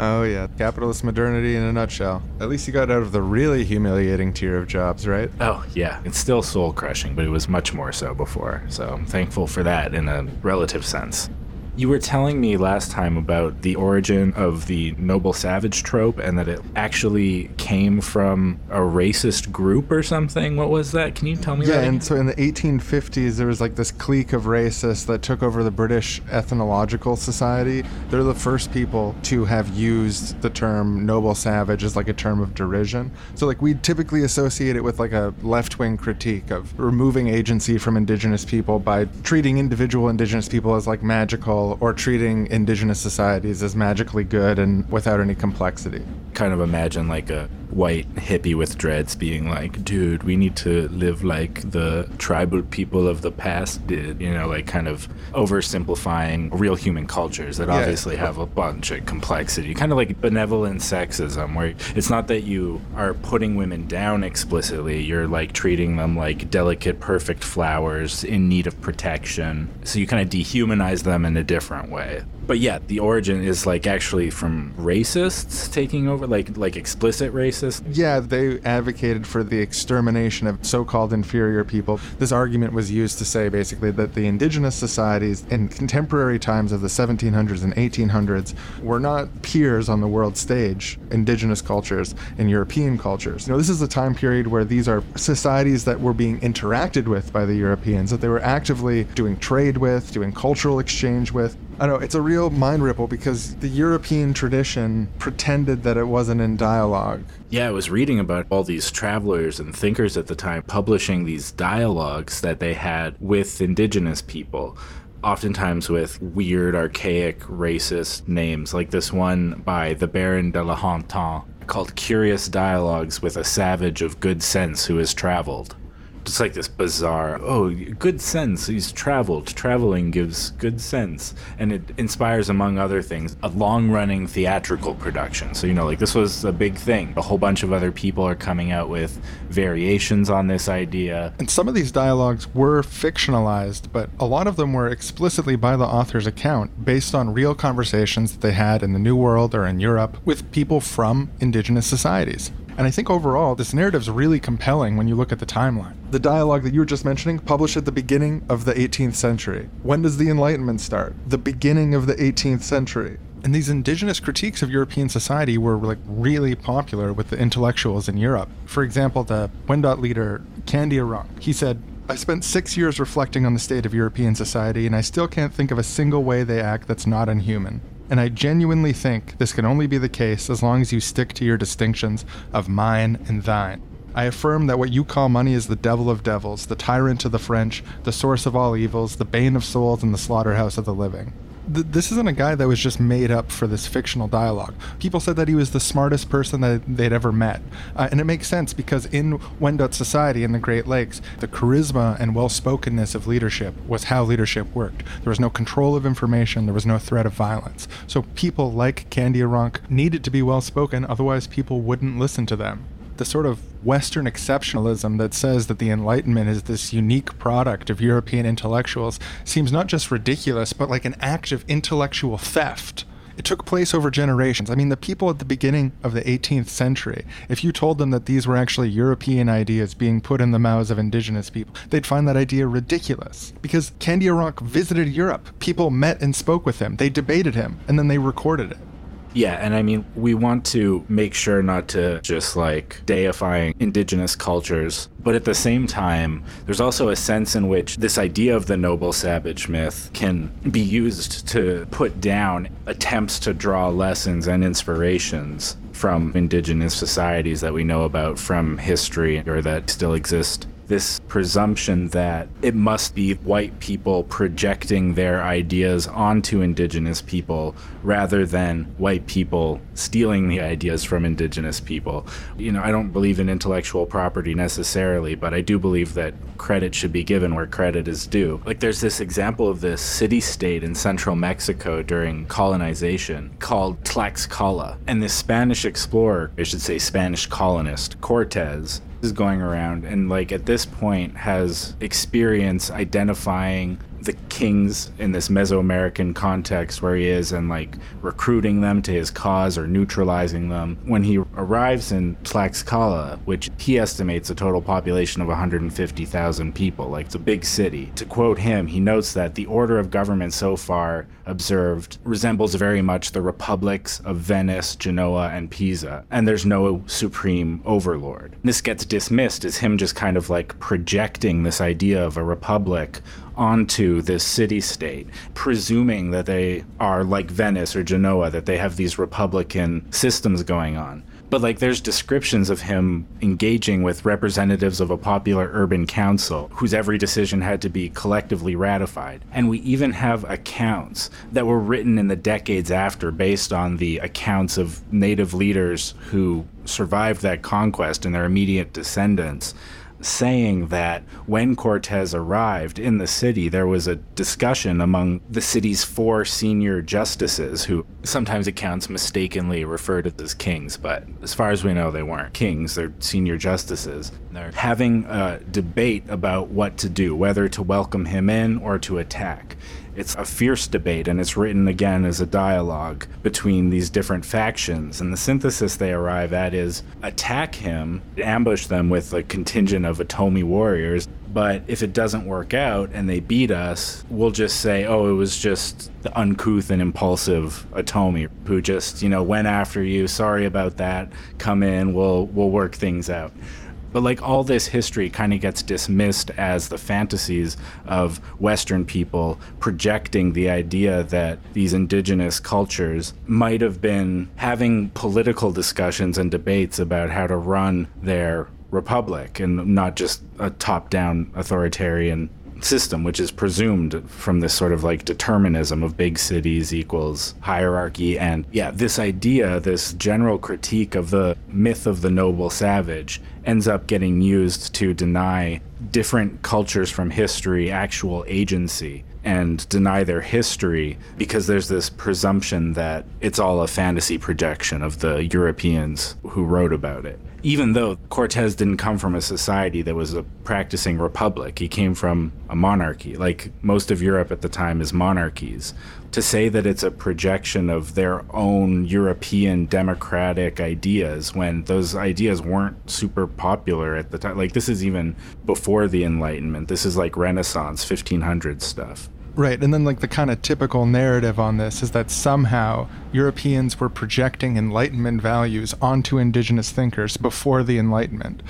Oh yeah, capitalist modernity in a nutshell. At least you got out of the really humiliating tier of jobs, right? Oh yeah, it's still soul-crushing, but it was much more so before. So I'm thankful for that in a relative sense. You were telling me last time about the origin of the noble savage trope and that it actually came from a racist group or something. What was that? Can you tell me that? Yeah, and so in the 1850s, there was like this clique of racists that took over the British Ethnological Society. They're the first people to have used the term noble savage as like a term of derision. So like we typically associate it with like a left-wing critique of removing agency from indigenous people by treating individual indigenous people as like magical, or treating indigenous societies as magically good and without any complexity. Kind of imagine like a white hippie with dreads being like, dude, we need to live like the tribal people of the past did, you know, like kind of oversimplifying real human cultures that obviously have a bunch of complexity, kind of like benevolent sexism, where it's not that you are putting women down explicitly, you're like treating them like delicate, perfect flowers in need of protection. So you kind of dehumanize them in a different way. But yeah, the origin is like actually from racists taking over, like explicit racists. Yeah, they advocated for the extermination of so-called inferior people. This argument was used to say basically that the indigenous societies in contemporary times of the 1700s and 1800s were not peers on the world stage, indigenous cultures and European cultures. You know, this is a time period where these are societies that were being interacted with by the Europeans, that they were actively doing trade with, doing cultural exchange with. I know, it's a real mind ripple because the European tradition pretended that it wasn't in dialogue. Yeah, I was reading about all these travelers and thinkers at the time publishing these dialogues that they had with indigenous people, oftentimes with weird, archaic, racist names, like this one by the Baron de la Hontan called Curious Dialogues with a Savage of Good Sense Who Has Traveled. It's like this bizarre, good sense, he's traveled, traveling gives good sense. And it inspires, among other things, a long-running theatrical production. So, you know, like this was a big thing. A whole bunch of other people are coming out with variations on this idea. And some of these dialogues were fictionalized, but a lot of them were explicitly by the author's account, based on real conversations that they had in the New World or in Europe with people from indigenous societies. And I think overall, this narrative's really compelling when you look at the timeline. The dialogue that you were just mentioning, published at the beginning of the 18th century. When does the Enlightenment start? The beginning of the 18th century. And these indigenous critiques of European society were like really popular with the intellectuals in Europe. For example, the Wendat leader, Kandiaronk, he said, "I spent 6 years reflecting on the state of European society, and I still can't think of a single way they act that's not unhuman. And I genuinely think this can only be the case as long as you stick to your distinctions of mine and thine. I affirm that what you call money is the devil of devils, the tyrant of the French, the source of all evils, the bane of souls, and the slaughterhouse of the living." This isn't a guy that was just made up for this fictional dialogue. People said that he was the smartest person that they'd ever met. And it makes sense because in Wendat society in the Great Lakes, the charisma and well-spokenness of leadership was how leadership worked. There was no control of information. There was no threat of violence. So people like Kandiaronk needed to be well-spoken, otherwise people wouldn't listen to them. The sort of Western exceptionalism that says that the Enlightenment is this unique product of European intellectuals seems not just ridiculous, but like an act of intellectual theft. It took place over generations. I mean, the people at the beginning of the 18th century, if you told them that these were actually European ideas being put in the mouths of indigenous people, they'd find that idea ridiculous. Because Kandiaronk visited Europe. People met and spoke with him. They debated him, and then they recorded it. Yeah, and I mean, we want to make sure not to just like deifying indigenous cultures, but at the same time, there's also a sense in which this idea of the noble savage myth can be used to put down attempts to draw lessons and inspirations from indigenous societies that we know about from history or that still exist. This presumption that it must be white people projecting their ideas onto indigenous people rather than white people stealing the ideas from indigenous people. You know, I don't believe in intellectual property necessarily, but I do believe that credit should be given where credit is due. Like, there's this example of this city-state in central Mexico during colonization called Tlaxcala. And this Spanish explorer, I should say Spanish colonist, Cortes, is going around and like at this point has experience identifying the kings in this Mesoamerican context where he is and like recruiting them to his cause or neutralizing them. When he arrives in Tlaxcala, which he estimates a total population of 150,000 people, like it's a big city. To quote him, he notes that the order of government so far observed resembles very much the republics of Venice, Genoa, and Pisa, and there's no supreme overlord. This gets dismissed as him just kind of like projecting this idea of a republic onto this city-state, presuming that they are like Venice or Genoa, that they have these republican systems going on. But like there's descriptions of him engaging with representatives of a popular urban council whose every decision had to be collectively ratified. And we even have accounts that were written in the decades after based on the accounts of native leaders who survived that conquest and their immediate descendants, saying that when Cortes arrived in the city, there was a discussion among the city's 4 senior justices, who sometimes accounts mistakenly refer to as kings, but as far as we know, they weren't kings, they're senior justices. They're having a debate about what to do, whether to welcome him in or to attack. It's a fierce debate, and it's written again as a dialogue between these different factions. And the synthesis they arrive at is attack him, ambush them with a contingent of Atomi warriors. But if it doesn't work out and they beat us, we'll just say, oh, it was just the uncouth and impulsive Atomi who just, you know, went after you. Sorry about that. Come in. We'll work things out. But like all this history kind of gets dismissed as the fantasies of Western people projecting the idea that these indigenous cultures might have been having political discussions and debates about how to run their republic and not just a top-down authoritarian system, which is presumed from this sort of like determinism of big cities equals hierarchy. And yeah, this idea, this general critique of the myth of the noble savage ends up getting used to deny different cultures from history actual agency and deny their history because there's this presumption that it's all a fantasy projection of the Europeans who wrote about it. Even though Cortes didn't come from a society that was a practicing republic, he came from a monarchy. Like most of Europe at the time is monarchies. To say that it's a projection of their own European democratic ideas when those ideas weren't super popular at the time, like this is even before the Enlightenment. This is like Renaissance, 1500s stuff. Right. And then like the kind of typical narrative on this is that somehow Europeans were projecting Enlightenment values onto indigenous thinkers before the Enlightenment.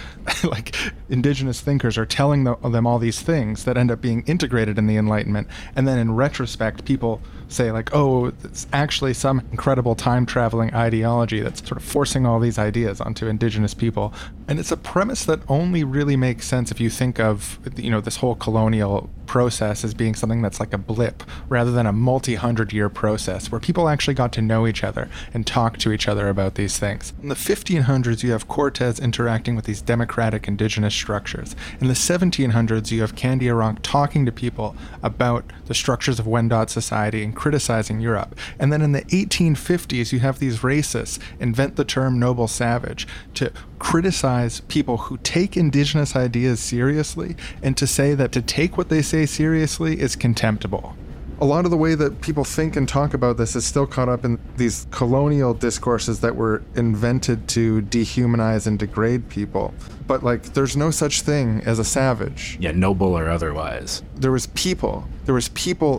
Like indigenous thinkers are telling them all these things that end up being integrated in the Enlightenment. And then in retrospect, people say like, oh, it's actually some incredible time traveling ideology that's sort of forcing all these ideas onto indigenous people. And it's a premise that only really makes sense if you think of, you know, this whole colonial process as being something that's like a blip rather than a multi-hundred-year process where people actually got to know each other and talk to each other about these things. In the 1500s, you have Cortes interacting with these democratic indigenous structures. In the 1700s, you have Kandiaronk talking to people about the structures of Wendat society and criticizing Europe. And then in the 1850s, you have these racists invent the term noble savage to criticize people who take indigenous ideas seriously and to say that to take what they say seriously is contemptible. A lot of the way that people think and talk about this is still caught up in these colonial discourses that were invented to dehumanize and degrade people. But like, there's no such thing as a savage. Yeah, noble or otherwise. There was people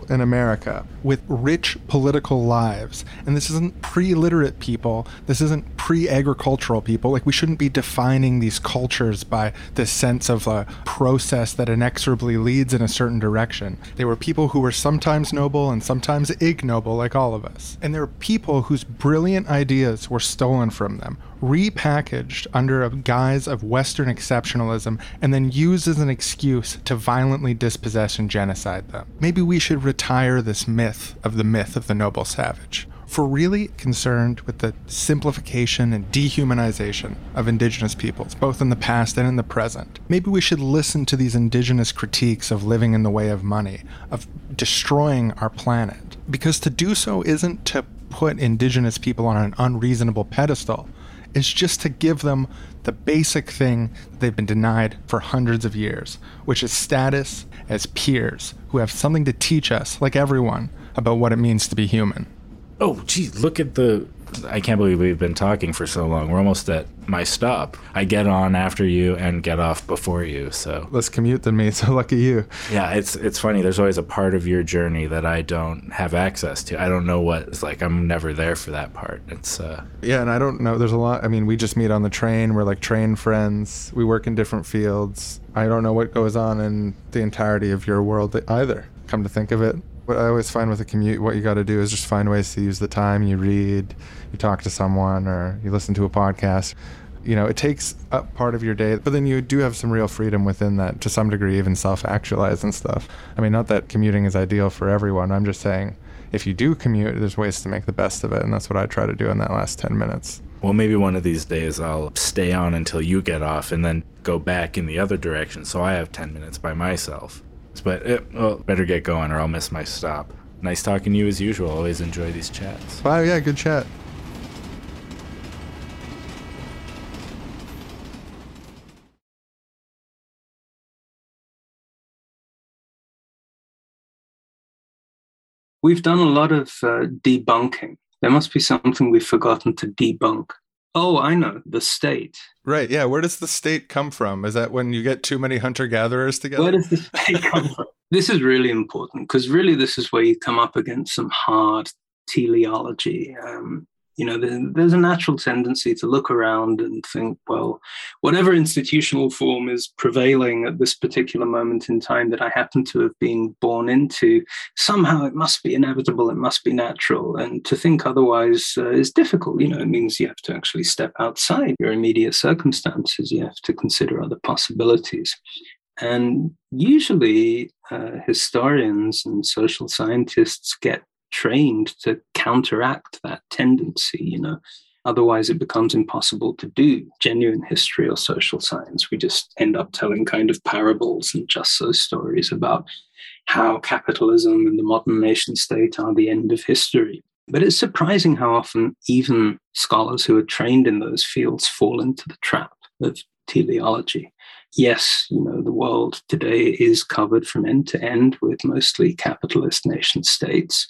in America with rich political lives. And this isn't pre-literate people. This isn't pre-agricultural people. Like, we shouldn't be defining these cultures by this sense of a process that inexorably leads in a certain direction. They were people who were sometimes noble and sometimes ignoble, like all of us. And there were people whose brilliant ideas were stolen from them, repackaged under a guise of Western exceptionalism, and then used as an excuse to violently dispossess and genocide them. Maybe we should retire this myth of the noble savage. If we're really concerned with the simplification and dehumanization of indigenous peoples, both in the past and in the present, maybe we should listen to these indigenous critiques of living in the way of money, of destroying our planet. Because to do so isn't to put indigenous people on an unreasonable pedestal. It's just to give them the basic thing that they've been denied for hundreds of years, which is status as peers who have something to teach us, like everyone, about what it means to be human. Oh, geez, look at the... I can't believe we've been talking for so long. We're almost at my stop. I get on after you and get off before you, so... Less commute than me, so lucky you. Yeah, it's funny. There's always a part of your journey that I don't have access to. I don't know what it's like. I'm never there for that part. It's Yeah, and I don't know. There's a lot... I mean, we just meet on the train. We're like train friends. We work in different fields. I don't know what goes on in the entirety of your world either, come to think of it. What I always find with a commute, what you got to do is just find ways to use the time. You read, you talk to someone, or you listen to a podcast. You know, it takes up part of your day, but then you do have some real freedom within that, to some degree, even self-actualize and stuff. I mean, not that commuting is ideal for everyone. I'm just saying, if you do commute, there's ways to make the best of it, and that's what I try to do in that last 10 minutes. Well, maybe one of these days I'll stay on until you get off and then go back in the other direction, so I have 10 minutes by myself. But better get going or I'll miss my stop. Nice talking to you as usual. Always enjoy these chats. Wow, yeah, good chat. We've done a lot of debunking. There must be something we've forgotten to debunk. Oh, I know, the state. Right, yeah. Where does the state come from? Is that when you get too many hunter-gatherers together? Where does the state come from? This is really important, because really this is where you come up against some hard teleology. You know, there's a natural tendency to look around and think, well, whatever institutional form is prevailing at this particular moment in time that I happen to have been born into, somehow it must be inevitable, it must be natural. And to think otherwise is difficult. You know, it means you have to actually step outside your immediate circumstances. You have to consider other possibilities. And usually historians and social scientists get trained to counteract that tendency, you know. Otherwise, it becomes impossible to do genuine history or social science. We just end up telling kind of parables and just so stories about how capitalism and the modern nation state are the end of history. But it's surprising how often even scholars who are trained in those fields fall into the trap of teleology. Yes, you know, the world today is covered from end to end with mostly capitalist nation states.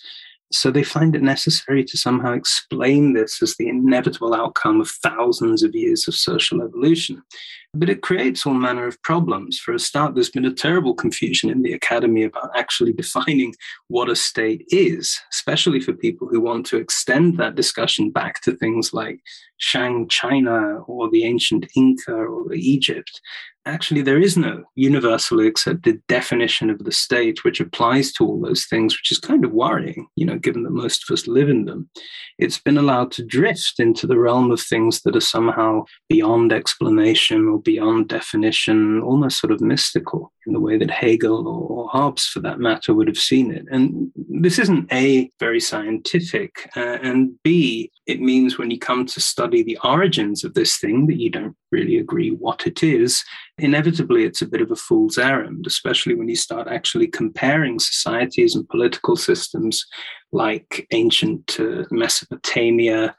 So they find it necessary to somehow explain this as the inevitable outcome of thousands of years of social evolution. But it creates all manner of problems. For a start, there's been a terrible confusion in the academy about actually defining what a state is, especially for people who want to extend that discussion back to things like Shang China or the ancient Inca or Egypt. Actually, there is no universally accepted definition of the state which applies to all those things, which is kind of worrying, you know, given that most of us live in them. It's been allowed to drift into the realm of things that are somehow beyond explanation or beyond definition, almost sort of mystical in the way that Hegel or Hobbes, for that matter, would have seen it. And this isn't A, very scientific, and B, it means when you come to study the origins of this thing that you don't really agree what it is, inevitably it's a bit of a fool's errand, especially when you start actually comparing societies and political systems like ancient Mesopotamia,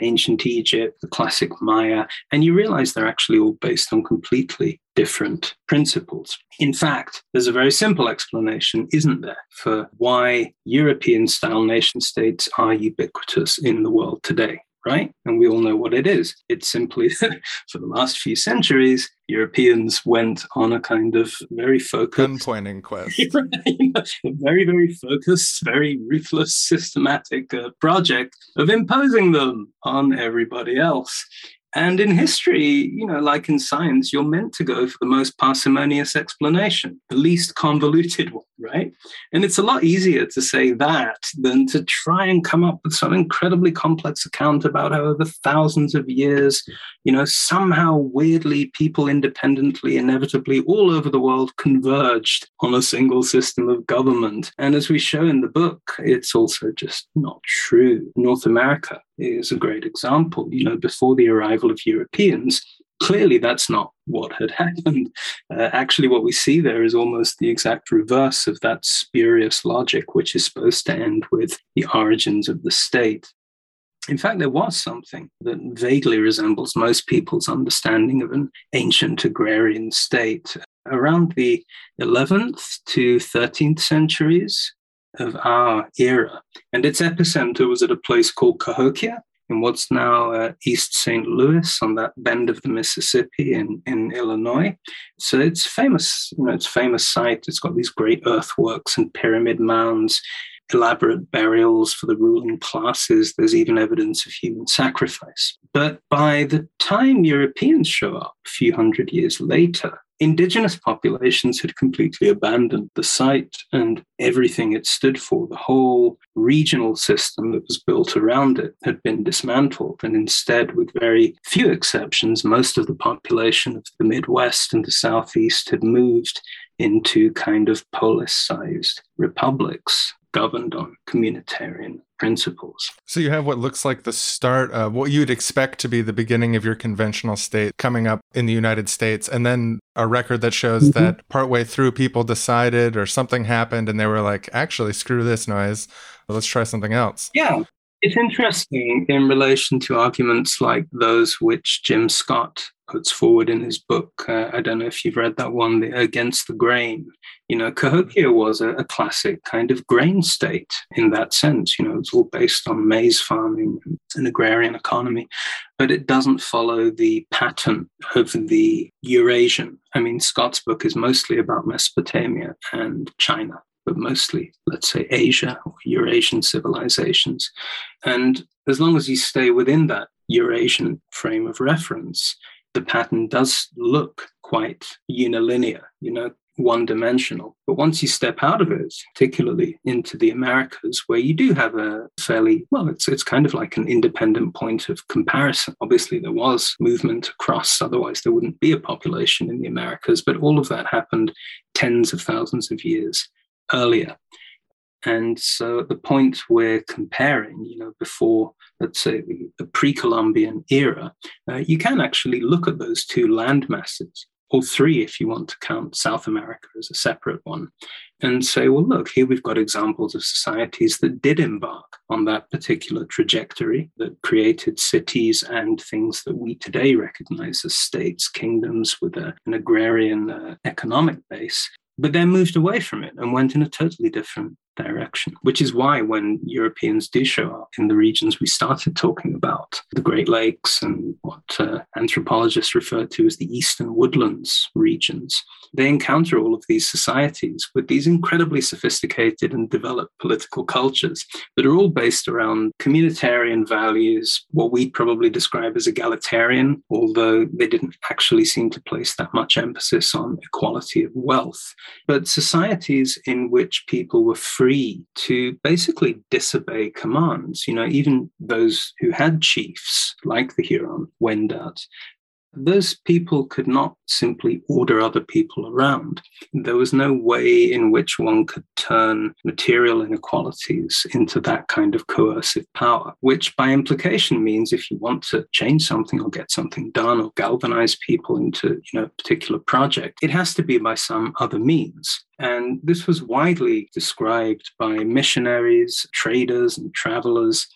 ancient Egypt, the classic Maya, and you realize they're actually all based on completely different principles. In fact, there's a very simple explanation, isn't there, for why European-style nation states are ubiquitous in the world today, right? And we all know what it is. It's simply that for the last few centuries, Europeans went on a kind of very focused... gunpointing quest. Very, very focused, very ruthless, systematic project of imposing them on everybody else. And in history, you know, like in science, you're meant to go for the most parsimonious explanation, the least convoluted one, right? And it's a lot easier to say that than to try and come up with some incredibly complex account about how over thousands of years, you know, somehow weirdly people independently, inevitably all over the world converged on a single system of government. And as we show in the book, it's also just not true. North America is a great example. You know, before the arrival of Europeans, clearly that's not what had happened. Actually, what we see there is almost the exact reverse of that spurious logic, which is supposed to end with the origins of the state. In fact, there was something that vaguely resembles most people's understanding of an ancient agrarian state. Around the 11th to 13th centuries of our era, and its epicenter was at a place called Cahokia in what's now East St. Louis on that bend of the Mississippi in Illinois. So it's famous, you know, it's a famous site. It's got these great earthworks and pyramid mounds, elaborate burials for the ruling classes. There's even evidence of human sacrifice. But by the time Europeans show up a few hundred years later, indigenous populations had completely abandoned the site and everything it stood for. The whole regional system that was built around it had been dismantled. And instead, with very few exceptions, most of the population of the Midwest and the Southeast had moved into kind of polis-sized republics governed on communitarian principles. So you have what looks like the start of what you'd expect to be the beginning of your conventional state coming up in the United States, and then a record that shows that partway through people decided or something happened and they were like, actually, screw this noise. Let's try something else. Yeah. It's interesting in relation to arguments like those which Jim Scott puts forward in his book. I don't know if you've read that one, Against the Grain. You know, Cahokia was a classic kind of grain state in that sense. You know, it's all based on maize farming and agrarian economy, but it doesn't follow the pattern of the Eurasian. I mean, Scott's book is mostly about Mesopotamia and China, but mostly, let's say, Asia or Eurasian civilizations. And as long as you stay within that Eurasian frame of reference, the pattern does look quite unilinear, you know, one-dimensional. But once you step out of it, particularly into the Americas, where you do have a fairly, well, it's kind of like an independent point of comparison. Obviously, there was movement across, otherwise there wouldn't be a population in the Americas, but all of that happened tens of thousands of years earlier. And so at the point we're comparing, you know, before, let's say, the pre-Columbian era, you can actually look at those two land masses, or three if you want to count South America as a separate one, and say, well, look, here we've got examples of societies that did embark on that particular trajectory that created cities and things that we today recognize as states, kingdoms with an agrarian economic base, but then moved away from it and went in a totally different direction, which is why when Europeans do show up in the regions we started talking about, the Great Lakes and what anthropologists refer to as the Eastern Woodlands regions, they encounter all of these societies with these incredibly sophisticated and developed political cultures that are all based around communitarian values, what we probably describe as egalitarian, although they didn't actually seem to place that much emphasis on equality of wealth, but societies in which people were free to basically disobey commands. You know, even those who had chiefs, like the Huron, Wendat, those people could not simply order other people around. There was no way in which one could turn material inequalities into that kind of coercive power, which by implication means if you want to change something or get something done or galvanize people into, you know, a particular project, it has to be by some other means. And this was widely described by missionaries, traders, and travelers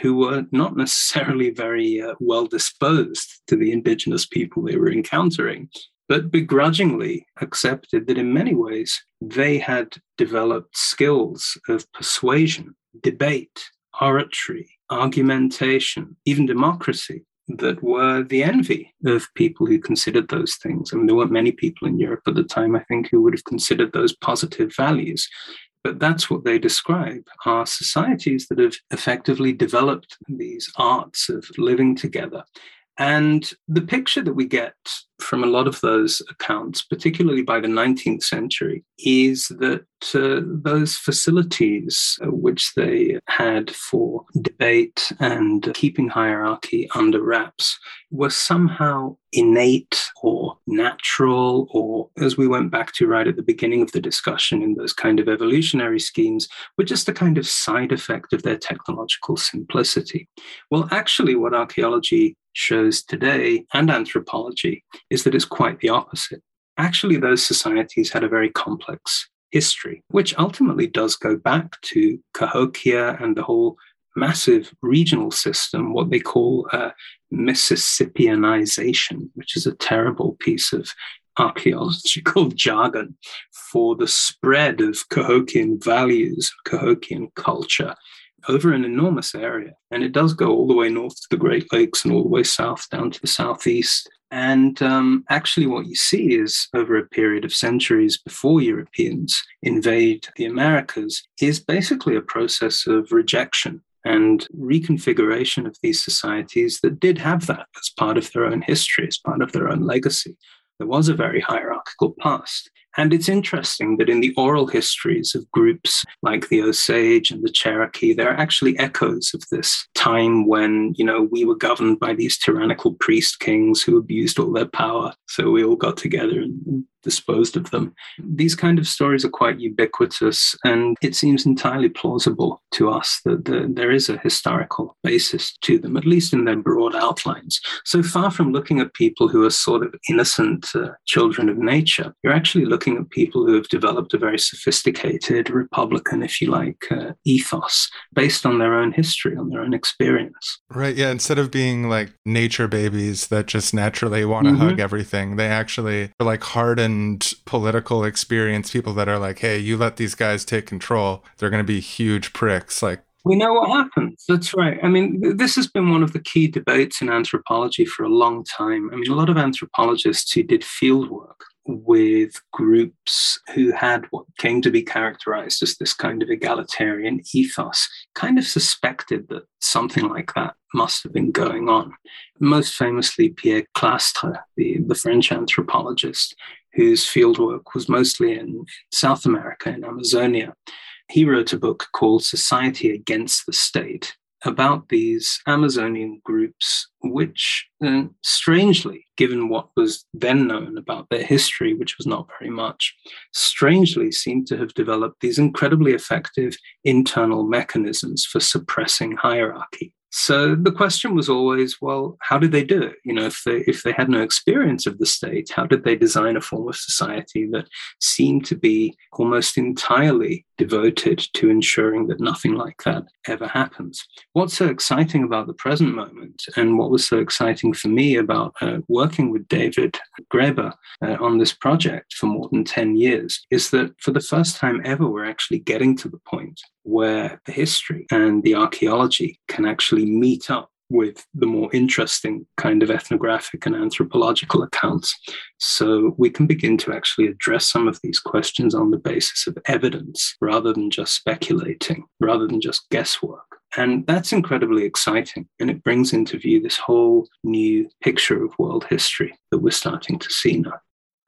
who were not necessarily very well disposed to the indigenous people they were encountering, but begrudgingly accepted that in many ways they had developed skills of persuasion, debate, oratory, argumentation, even democracy, that were the envy of people who considered those things. I mean, there weren't many people in Europe at the time, I think, who would have considered those positive values. But that's what they describe are societies that have effectively developed these arts of living together. And the picture that we get from a lot of those accounts, particularly by the 19th century, is that those facilities which they had for debate and keeping hierarchy under wraps were somehow innate or natural, or, as we went back to right at the beginning of the discussion, in those kind of evolutionary schemes, were just a kind of side effect of their technological simplicity. Well, actually, what archaeology shows today, and anthropology, is that it's quite the opposite. Actually, those societies had a very complex history, which ultimately does go back to Cahokia and the whole massive regional system, what they call Mississippianization, which is a terrible piece of archaeological jargon for the spread of Cahokian values, Cahokian culture, over an enormous area. And it does go all the way north to the Great Lakes and all the way south down to the Southeast. And actually what you see is, over a period of centuries before Europeans invade the Americas, is basically a process of rejection and reconfiguration of these societies that did have that as part of their own history, as part of their own legacy. There was a very hierarchical past. And it's interesting that in the oral histories of groups like the Osage and the Cherokee, there are actually echoes of this time when, you know, we were governed by these tyrannical priest kings who abused all their power. So we all got together and disposed of them. These kind of stories are quite ubiquitous, and it seems entirely plausible to us that there is a historical basis to them, at least in their broad outlines. So far from looking at people who are sort of innocent children of nature, you're actually looking at people who have developed a very sophisticated republican, if you like, ethos based on their own history, on their own experience. Right, yeah, instead of being like nature babies that just naturally want to hug everything, they actually are like hardened and political experience people that are like, hey, you let these guys take control, they're going to be huge pricks. Like, we know what happens. That's right. I mean, this has been one of the key debates in anthropology for a long time. I mean, a lot of anthropologists who did field work with groups who had what came to be characterized as this kind of egalitarian ethos kind of suspected that something like that must have been going on. Most famously, Pierre Clastres, the French anthropologist, whose fieldwork was mostly in South America, in Amazonia. He wrote a book called Society Against the State about these Amazonian groups, which strangely, given what was then known about their history, which was not very much, strangely seemed to have developed these incredibly effective internal mechanisms for suppressing hierarchy. So the question was always, well, how did they do it? You know, if they had no experience of the state, how did they design a form of society that seemed to be almost entirely devoted to ensuring that nothing like that ever happens. What's so exciting about the present moment, and what was so exciting for me about working with David Graeber on this project for more than 10 years, is that for the first time ever, we're actually getting to the point where the history and the archaeology can actually meet up with the more interesting kind of ethnographic and anthropological accounts. So we can begin to actually address some of these questions on the basis of evidence, rather than just speculating, rather than just guesswork. And that's incredibly exciting. And it brings into view this whole new picture of world history that we're starting to see now.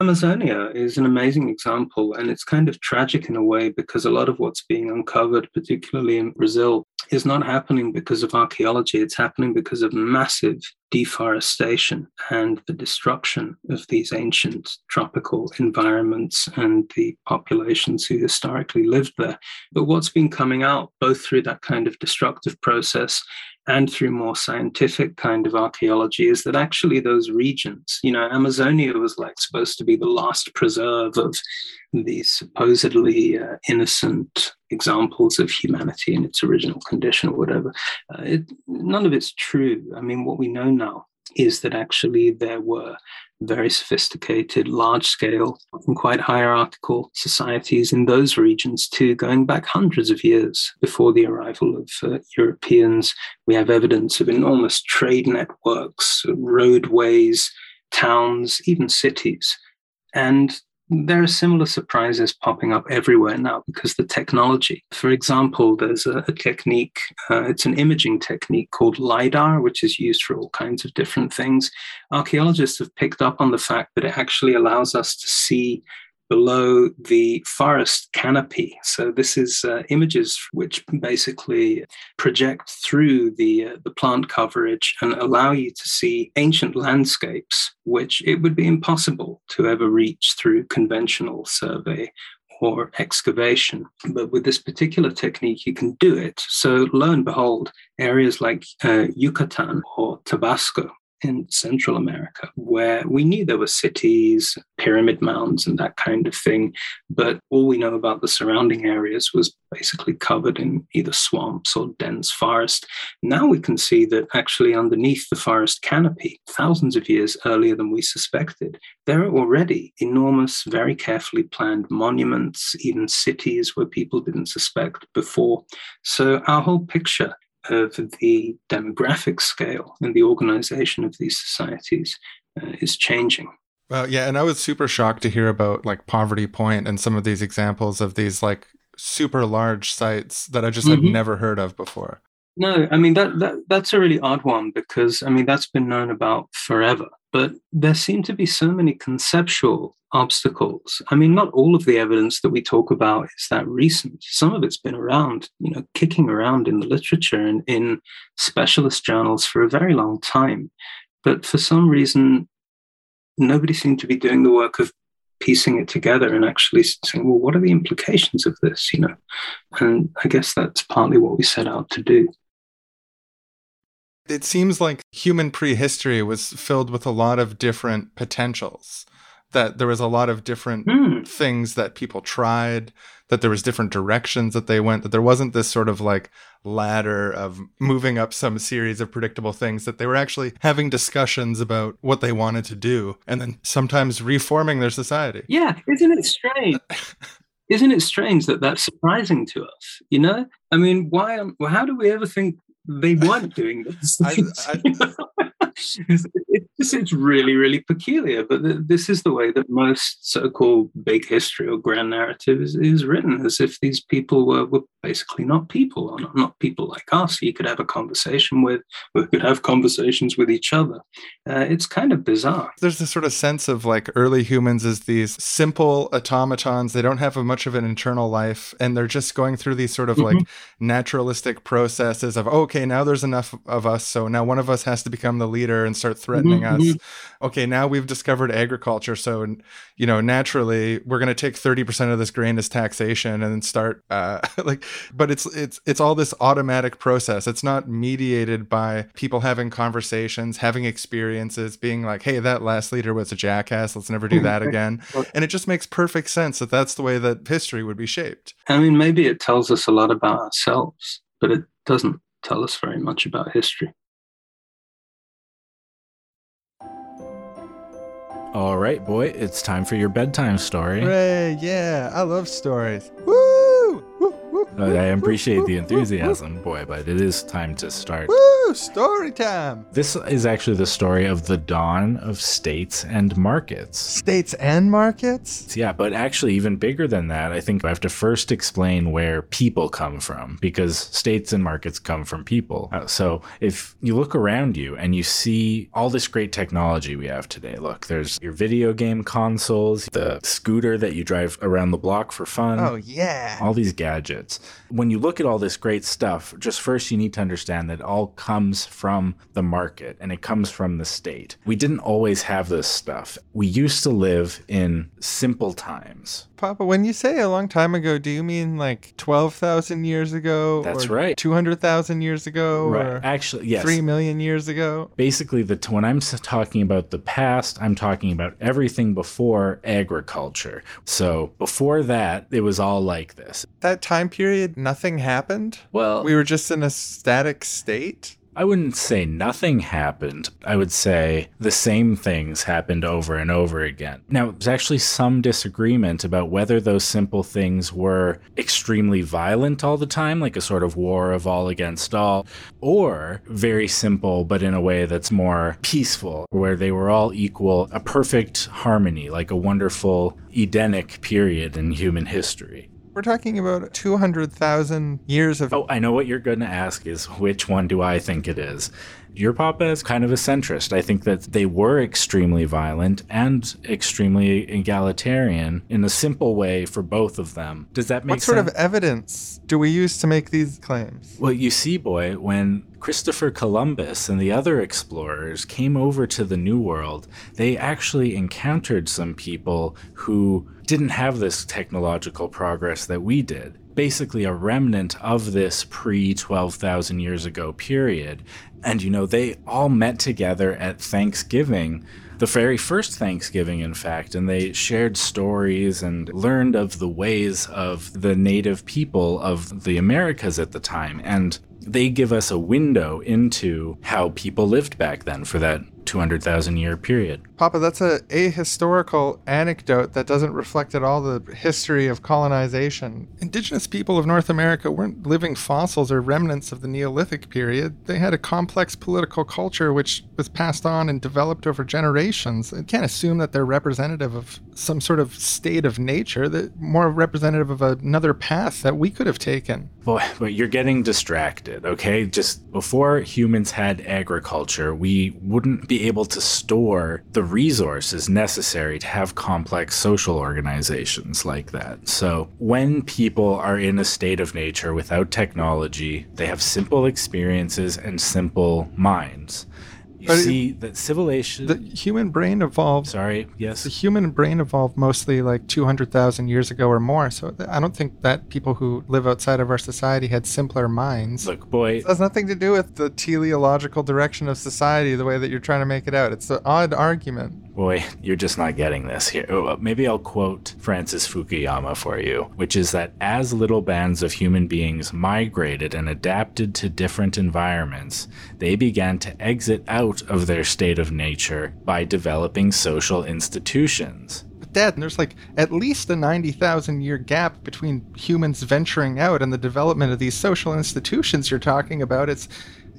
Amazonia is an amazing example, and it's kind of tragic in a way, because a lot of what's being uncovered, particularly in Brazil, is not happening because of archaeology. It's happening because of massive deforestation and the destruction of these ancient tropical environments and the populations who historically lived there. But what's been coming out, both through that kind of destructive process and through more scientific kind of archaeology, is that actually those regions, you know, Amazonia was like supposed to be the last preserve of these supposedly innocent examples of humanity in its original condition or whatever. None of it's true. I mean, what we know now is that actually there were very sophisticated, large-scale, and quite hierarchical societies in those regions too, going back hundreds of years before the arrival of Europeans. We have evidence of enormous trade networks, roadways, towns, even cities. And there are similar surprises popping up everywhere now because the technology. For example, there's a technique, it's an imaging technique called LIDAR, which is used for all kinds of different things. Archaeologists have picked up on the fact that it actually allows us to see below the forest canopy. So this is images which basically project through the plant coverage and allow you to see ancient landscapes, which it would be impossible to ever reach through conventional survey or excavation. But with this particular technique, you can do it. So lo and behold, areas like Yucatan or Tabasco in Central America, where we knew there were cities, pyramid mounds, and that kind of thing. But all we know about the surrounding areas was basically covered in either swamps or dense forest. Now we can see that actually underneath the forest canopy, thousands of years earlier than we suspected, there are already enormous, very carefully planned monuments, even cities where people didn't suspect before. So our whole picture of the demographic scale and the organization of these societies is changing. Well, yeah, and I was super shocked to hear about like Poverty Point and some of these examples of these like super large sites that I just had never heard of before. No, I mean, that's a really odd one because, I mean, that's been known about forever. But there seem to be so many conceptual obstacles. I mean, not all of the evidence that we talk about is that recent. Some of it's been around, you know, kicking around in the literature and in specialist journals for a very long time. But for some reason, nobody seemed to be doing the work of piecing it together and actually saying, well, what are the implications of this, you know? And I guess that's partly what we set out to do. It seems like human prehistory was filled with a lot of different potentials, that there was a lot of different things that people tried, that there was different directions that they went, that there wasn't this sort of like ladder of moving up some series of predictable things, that they were actually having discussions about what they wanted to do and then sometimes reforming their society. Yeah, isn't it strange? Isn't it strange that that's surprising to us, you know? I mean, why? Well, how do we ever think they weren't doing this? It's really, really peculiar. But this is the way that most so-called big history or grand narrative is written, as if these people were basically not people, or not people like us you could have a conversation with, or could have conversations with each other. It's kind of bizarre. There's this sort of sense of like early humans as these simple automatons. They don't have much of an internal life, and they're just going through these sort of like naturalistic processes of, okay, now there's enough of us, so now one of us has to become the leader and start threatening threatening us. Okay, now we've discovered agriculture. So, you know, naturally we're going to take 30% of this grain as taxation and start but it's all this automatic process. It's not mediated by people having conversations, having experiences, being like, hey, that last leader was a jackass. Let's never do that again. And it just makes perfect sense that that's the way that history would be shaped. I mean, maybe it tells us a lot about ourselves, but it doesn't tell us very much about history. All right, boy, it's time for your bedtime story. Hooray, yeah, I love stories. Woo! I appreciate the enthusiasm, boy, but it is time to start. Woo! Story time! This is actually the story of the dawn of states and markets. States and markets? Yeah, but actually even bigger than that, I think I have to first explain where people come from, because states and markets come from people. So if you look around you and you see all this great technology we have today, look, there's your video game consoles, the scooter that you drive around the block for fun. Oh, yeah. All these gadgets. When you look at all this great stuff, just first you need to understand that it all comes from the market and it comes from the state. We didn't always have this stuff. We used to live in simple times. Papa, when you say a long time ago, do you mean like 12,000 years ago? That's right. 200,000 years ago? Right. Or actually, yes. 3 million years ago? Basically, when I'm talking about the past, I'm talking about everything before agriculture. So before that, it was all like this. That time period, nothing happened? Well, we were just in a static state? I wouldn't say nothing happened. I would say the same things happened over and over again. Now, there's actually some disagreement about whether those simple things were extremely violent all the time, like a sort of war of all against all, or very simple, but in a way that's more peaceful, where they were all equal, a perfect harmony, like a wonderful Edenic period in human history. We're talking about 200,000 years of... Oh, I know what you're going to ask is, which one do I think it is? Your papa is kind of a centrist. I think that they were extremely violent and extremely egalitarian in a simple way for both of them. Does that make sense? What sort of evidence do we use to make these claims? Well, you see, boy, when Christopher Columbus and the other explorers came over to the New World, they actually encountered some people who didn't have this technological progress that we did. Basically a remnant of this pre-12,000 years ago period. And, you know, they all met together at Thanksgiving, the very first Thanksgiving, in fact, and they shared stories and learned of the ways of the native people of the Americas at the time. And they give us a window into how people lived back then for that 200,000 year period. Papa, that's an ahistorical anecdote that doesn't reflect at all the history of colonization. Indigenous people of North America weren't living fossils or remnants of the Neolithic period. They had a complex political culture which was passed on and developed over generations. You can't assume that they're representative of some sort of state of nature. They're more representative of another path that we could have taken. Boy, but you're getting distracted, okay? Just before humans had agriculture, we wouldn't be able to store the resources necessary to have complex social organizations like that. So when people are in a state of nature without technology, they have simple experiences and simple minds. The human brain evolved. Sorry, yes. The human brain evolved mostly like 200,000 years ago or more. So I don't think that people who live outside of our society had simpler minds. Look, boy. It has nothing to do with the teleological direction of society, the way that you're trying to make it out. It's an odd argument. Boy, you're just not getting this here. Oh, maybe I'll quote Francis Fukuyama for you, which is that as little bands of human beings migrated and adapted to different environments, they began to exit out of their state of nature by developing social institutions. But Dad, there's like at least a 90,000 year gap between humans venturing out and the development of these social institutions you're talking about.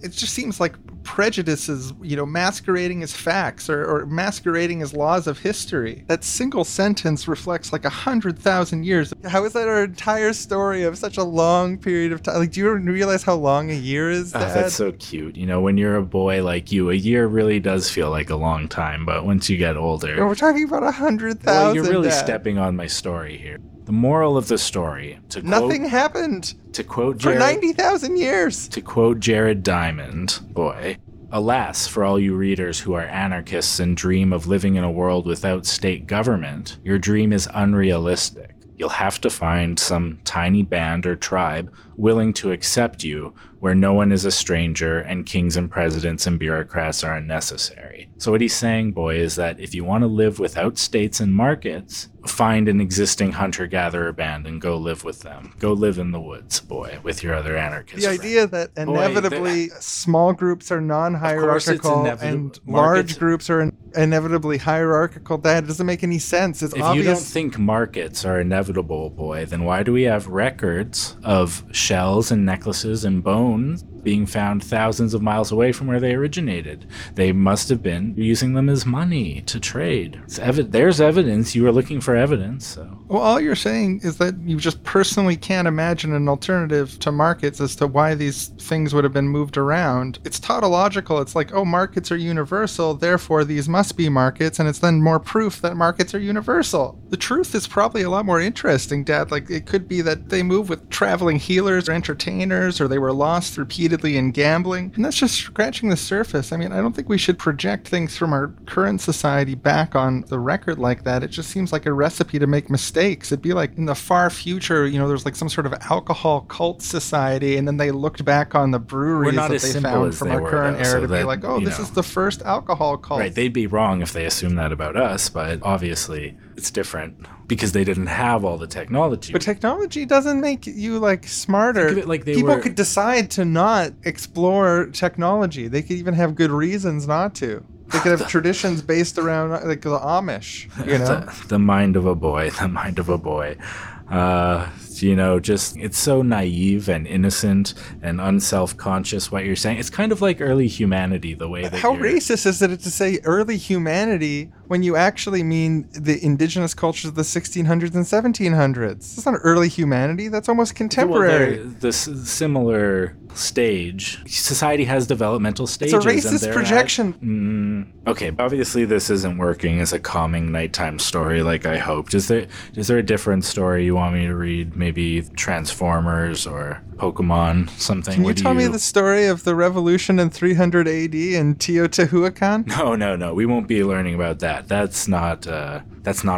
It just seems like prejudices, you know, masquerading as facts or masquerading as laws of history. That single sentence reflects like 100,000 years. How is that our entire story of such a long period of time? Like, do you realize how long a year is, Dad? Oh, that's so cute. You know, when you're a boy like you, a year really does feel like a long time. But once you get older... We're talking about 100,000, well, you're really stepping on my story here. The moral of the story, nothing happened. To quote Jared, for 90,000 years. To quote Jared Diamond, boy, Alas, for all you readers who are anarchists and dream of living in a world without state government, your dream is unrealistic. You'll have to find some tiny band or tribe willing to accept you, where no one is a stranger and kings and presidents and bureaucrats are unnecessary. So what he's saying, boy, is that if you want to live without states and markets, find an existing hunter-gatherer band and go live with them. Go live in the woods, boy, with your other anarchists. The idea that inevitably small groups are non-hierarchical and large groups are inevitably hierarchical, that doesn't make any sense. It's obvious. If you don't think markets are inevitable, boy, then why do we have records of shells and necklaces and bones being found thousands of miles away from where they originated? They must have been using them as money to trade. There's evidence. You were looking for evidence. So. Well, all you're saying is that you just personally can't imagine an alternative to markets as to why these things would have been moved around. It's tautological. It's like, oh, markets are universal, therefore these must be markets, and it's then more proof that markets are universal. The truth is probably a lot more interesting, Dad. Like, it could be that they move with traveling healers or entertainers, or they were lost repeatedly in gambling. And that's just scratching the surface. I mean, I don't think we should project things from our current society back on the record like that. It just seems like a recipe to make mistakes. It'd be like in the far future, you know, there's like some sort of alcohol cult society, and then they looked back on the breweries that they found from our current era to be like, oh, this is the first alcohol cult. Right, they'd be wrong if they assumed that about us, but obviously it's different because they didn't have all the technology. But technology doesn't make you like smarter. Think of it like people could decide to not explore technology. They could even have good reasons not to. They could have traditions based around like the Amish, you know? The mind of a boy, the mind of a boy. You know, just it's so naive and innocent and unself-conscious what you're saying. It's kind of like early humanity, the way that how racist is it to say early humanity when you actually mean the indigenous cultures of the 1600s and 1700s? It's not early humanity. That's almost contemporary. Well, this similar stage. Society has developmental stages. It's a racist projection. Okay, obviously this isn't working as a calming nighttime story like I hoped. Is there a different story you want me to read? Maybe Transformers or Pokemon, something. Can you tell me the story of the revolution in 300 AD in Teotihuacan? No. We won't be learning about that. That's not a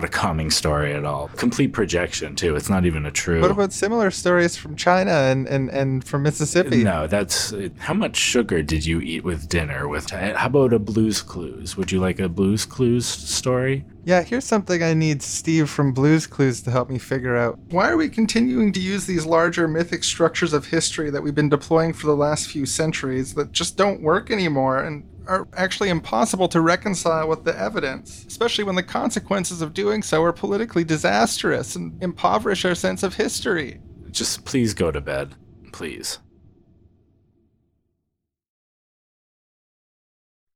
calming story at all. Complete projection, too. It's not even a true. What about similar stories from China and from Mississippi? No, that's... How much sugar did you eat with dinner? How about a Blue's Clues? Would you like a Blue's Clues story? Yeah, here's something I need Steve from Blue's Clues to help me figure out. Why are we continuing to use these larger mythic structures of history that we've been deploying for the last few centuries that just don't work anymore and are actually impossible to reconcile with the evidence, especially when the consequences of doing so are politically disastrous and impoverish our sense of history? Just please go to bed. Please.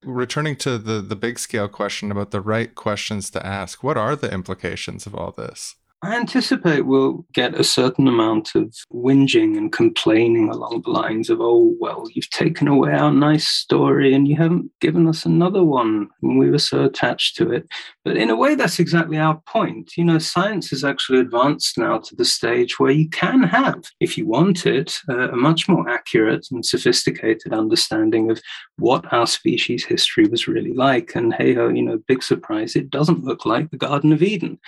Returning to the big scale question about the right questions to ask, what are the implications of all this? I anticipate we'll get a certain amount of whinging and complaining along the lines of, oh, well, you've taken away our nice story and you haven't given us another one when we were so attached to it. But in a way, that's exactly our point. You know, science is actually advanced now to the stage where you can have, if you want it, a much more accurate and sophisticated understanding of what our species history was really like. And hey-ho, you know, big surprise, it doesn't look like the Garden of Eden.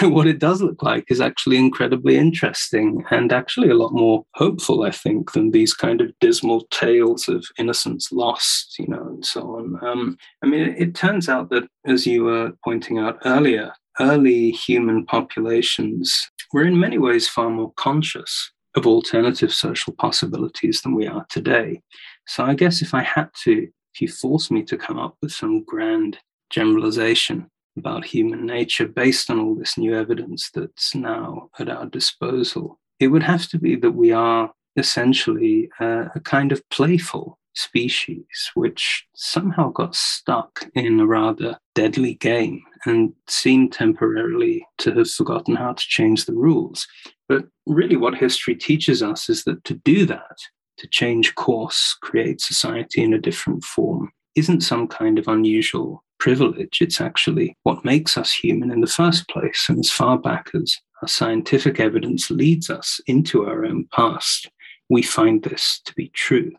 What it does look like is actually incredibly interesting and actually a lot more hopeful, I think, than these kind of dismal tales of innocence lost, you know, and so on. I mean, it turns out that, as you were pointing out earlier, early human populations were in many ways far more conscious of alternative social possibilities than we are today. So I guess if you force me to come up with some grand generalization about human nature based on all this new evidence that's now at our disposal, it would have to be that we are essentially a kind of playful species, which somehow got stuck in a rather deadly game and seemed temporarily to have forgotten how to change the rules. But really what history teaches us is that to do that, to change course, create society in a different form, isn't some kind of unusual privilege. It's actually what makes us human in the first place. And as far back as our scientific evidence leads us into our own past, we find this to be true.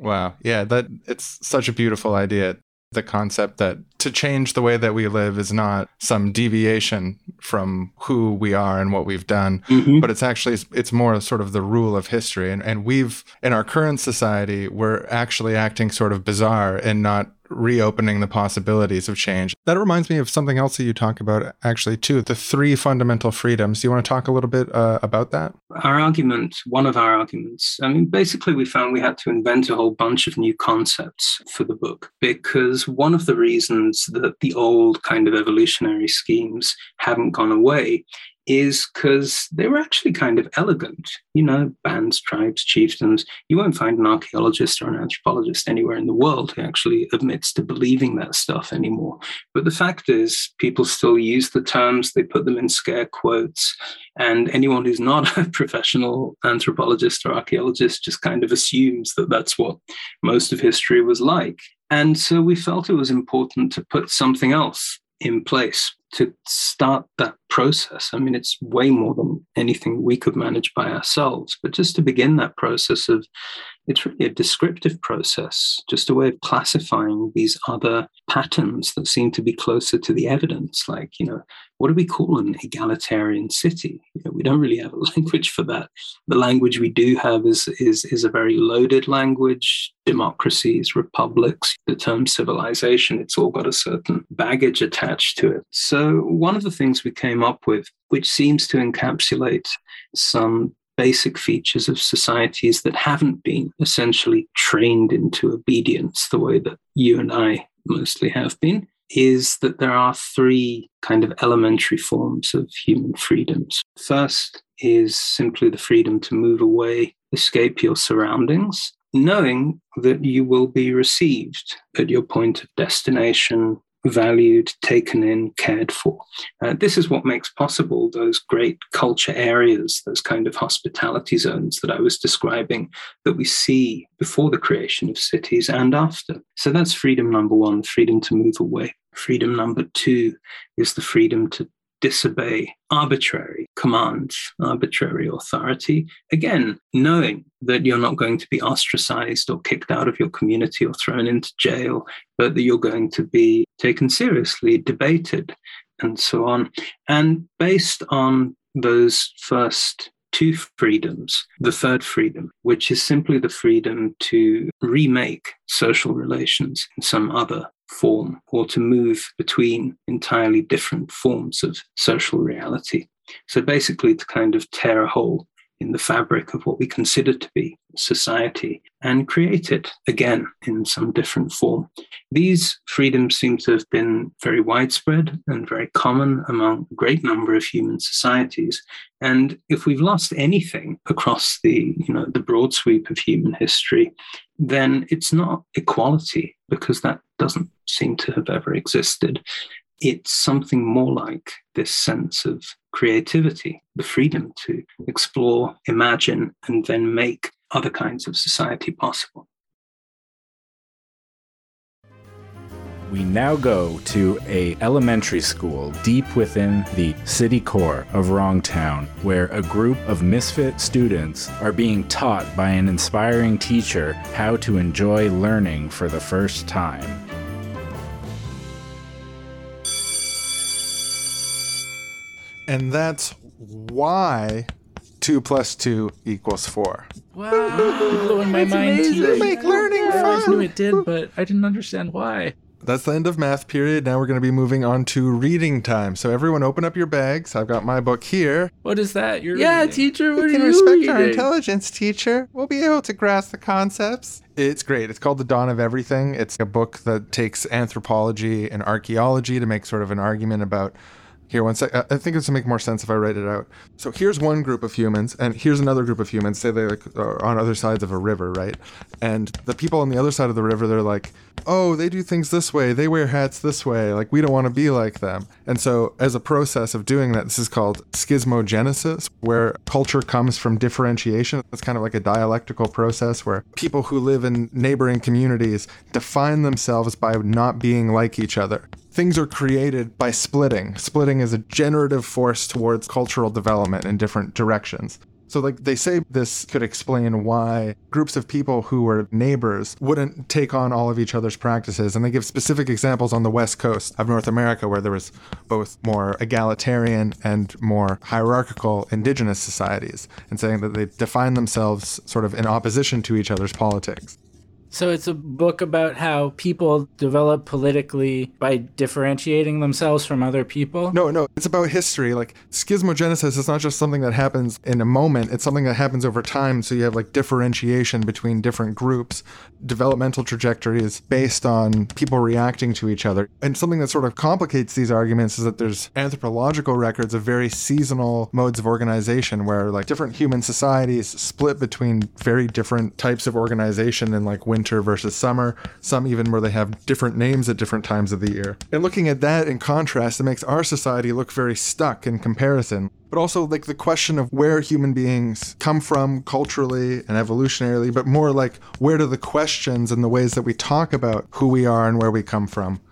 Wow. Yeah, that it's such a beautiful idea. The concept that to change the way that we live is not some deviation from who we are and what we've done, but it's actually, it's more sort of the rule of history. And we've, in our current society, we're actually acting sort of bizarre and not reopening the possibilities of change. That reminds me of something else that you talk about, actually, too, the three fundamental freedoms. Do you want to talk a little bit about that? Our argument, one of our arguments, I mean, basically we found we had to invent a whole bunch of new concepts for the book, because one of the reasons that the old kind of evolutionary schemes haven't gone away is because they were actually kind of elegant, you know, bands, tribes, chieftains. You won't find an archaeologist or an anthropologist anywhere in the world who actually admits to believing that stuff anymore. But the fact is, people still use the terms, they put them in scare quotes, and anyone who's not a professional anthropologist or archaeologist just kind of assumes that that's what most of history was like. And so we felt it was important to put something else in place to start that process. I mean, it's way more than anything we could manage by ourselves, but just to begin that process of, it's really a descriptive process, just a way of classifying these other patterns that seem to be closer to the evidence. Like, you know, what do we call an egalitarian city? You know, we don't really have a language for that. The language we do have is a very loaded language. Democracies, republics, the term civilization, it's all got a certain baggage attached to it. So one of the things we came up with, which seems to encapsulate some basic features of societies that haven't been essentially trained into obedience the way that you and I mostly have been, is that there are three kind of elementary forms of human freedoms. First is simply the freedom to move away, escape your surroundings, knowing that you will be received at your point of destination, valued, taken in, cared for. This is what makes possible those great culture areas, those kind of hospitality zones that I was describing that we see before the creation of cities and after. So that's freedom number one, freedom to move away. Freedom number two is the freedom to disobey arbitrary commands, arbitrary authority. Again, knowing that you're not going to be ostracized or kicked out of your community or thrown into jail, but that you're going to be taken seriously, debated, and so on. And based on those first two freedoms, the third freedom, which is simply the freedom to remake social relations in some other form, or to move between entirely different forms of social reality. So basically to kind of tear a hole in the fabric of what we consider to be society and create it again in some different form. These freedoms seem to have been very widespread and very common among a great number of human societies. And if we've lost anything across the, you know, the broad sweep of human history, then it's not equality, because that doesn't seem to have ever existed. It's something more like this sense of creativity, the freedom to explore, imagine, and then make other kinds of society possible. We now go to an elementary school deep within the city core of Wrongtown, where a group of misfit students are being taught by an inspiring teacher how to enjoy learning for the first time. And that's why 2 + 2 = 4. Wow, you're blowing my mind. You make learning fun. I knew it did, but I didn't understand why. That's the end of math period. Now we're going to be moving on to reading time. So everyone open up your bags. I've got my book here. What is that? You're reading. Teacher, what are you reading? You can respect our intelligence, teacher. We'll be able to grasp the concepts. It's great. It's called The Dawn of Everything. It's a book that takes anthropology and archaeology to make sort of an argument about... Here, one sec. I think it's going to make more sense if I write it out. So here's one group of humans, and here's another group of humans. Say they are on other sides of a river, right? And the people on the other side of the river, they're like, oh, they do things this way. They wear hats this way. Like, we don't want to be like them. And so as a process of doing that, this is called schismogenesis, where culture comes from differentiation. It's kind of like a dialectical process where people who live in neighboring communities define themselves by not being like each other. Things are created by splitting. Splitting is a generative force towards cultural development in different directions. So like they say this could explain why groups of people who were neighbors wouldn't take on all of each other's practices. And they give specific examples on the West Coast of North America, where there was both more egalitarian and more hierarchical indigenous societies, and saying that they define themselves sort of in opposition to each other's politics. So it's a book about how people develop politically by differentiating themselves from other people? No, it's about history. Like schismogenesis is not just something that happens in a moment, it's something that happens over time. So you have like differentiation between different groups, developmental trajectories based on people reacting to each other. And something that sort of complicates these arguments is that there's anthropological records of very seasonal modes of organization where like different human societies split between very different types of organization and like winter versus summer, some even where they have different names at different times of the year. And looking at that in contrast, it makes our society look very stuck in comparison. But also like the question of where human beings come from culturally and evolutionarily, but more like where do the questions and the ways that we talk about who we are and where we come from.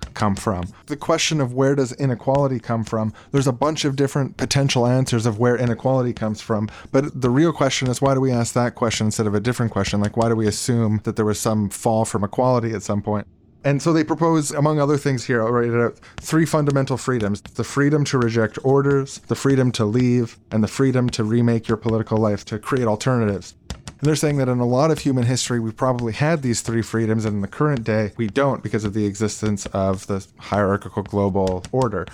The question of where does inequality come from? There's a bunch of different potential answers of where inequality comes from. But the real question is, why do we ask that question instead of a different question? Like, why do we assume that there was some fall from equality at some point? And so they propose, among other things here, I'll write it out, 3 fundamental freedoms: the freedom to reject orders, the freedom to leave, and the freedom to remake your political life, to create alternatives. And they're saying that in a lot of human history, we probably had these 3 freedoms, and in the current day, we don't because of the existence of the hierarchical global order.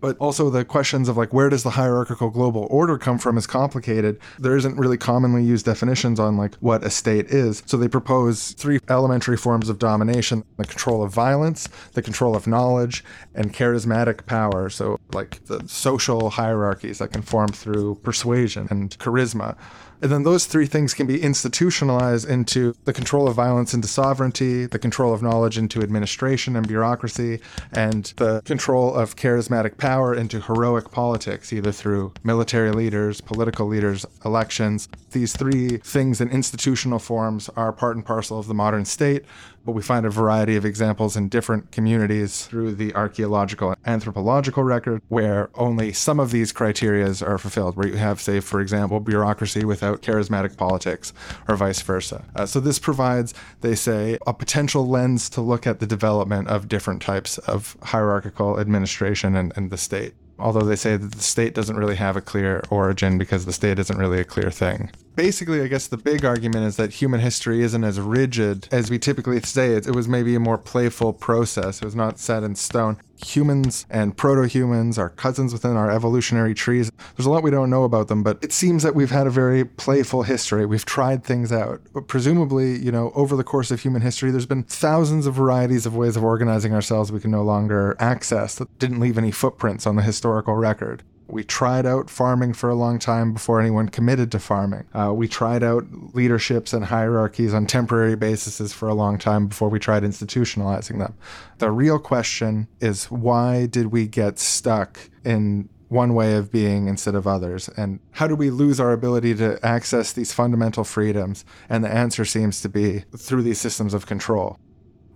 But also the questions of like, where does the hierarchical global order come from is complicated. There isn't really commonly used definitions on like what a state is. So they propose 3 elementary forms of domination: the control of violence, the control of knowledge, and charismatic power. So like the social hierarchies that can form through persuasion and charisma. And then those 3 things can be institutionalized into the control of violence into sovereignty, the control of knowledge into administration and bureaucracy, and the control of charismatic power into heroic politics, either through military leaders, political leaders, elections. These 3 things in institutional forms are part and parcel of the modern state, but we find a variety of examples in different communities through the archaeological and anthropological record where only some of these criterias are fulfilled, where you have, say, for example, bureaucracy without charismatic politics or vice versa. So this provides, they say, a potential lens to look at the development of different types of hierarchical administration and the state. Although they say that the state doesn't really have a clear origin because the state isn't really a clear thing. Basically, I guess the big argument is that human history isn't as rigid as we typically say. It was maybe a more playful process. It was not set in stone. Humans and proto-humans are cousins within our evolutionary trees. There's a lot we don't know about them, but it seems that we've had a very playful history. We've tried things out. But presumably, over the course of human history, there's been thousands of varieties of ways of organizing ourselves we can no longer access that didn't leave any footprints on the historical record. We tried out farming for a long time before anyone committed to farming. We tried out leaderships and hierarchies on temporary bases for a long time before we tried institutionalizing them. The real question is, why did we get stuck in one way of being instead of others? And how do we lose our ability to access these fundamental freedoms? And the answer seems to be through these systems of control.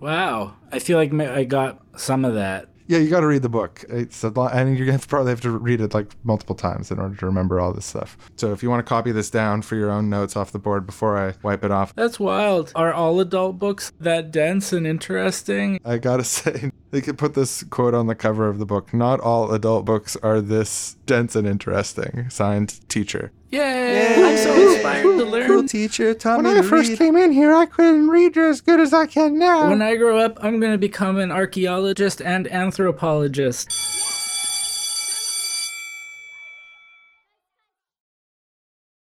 Wow. I feel like I got some of that. Yeah, you got to read the book. It's a lot, and you probably have to read it like multiple times in order to remember all this stuff. So if you want to copy this down for your own notes off the board before I wipe it off. That's wild. Are all adult books that dense and interesting? I got to say, they could put this quote on the cover of the book: "Not all adult books are this dense and interesting." Signed, teacher. Yay! I'm so inspired to learn. Cool teacher taught me to read. When I first came in here, I couldn't read as good as I can now. When I grow up, I'm going to become an archaeologist and anthropologist.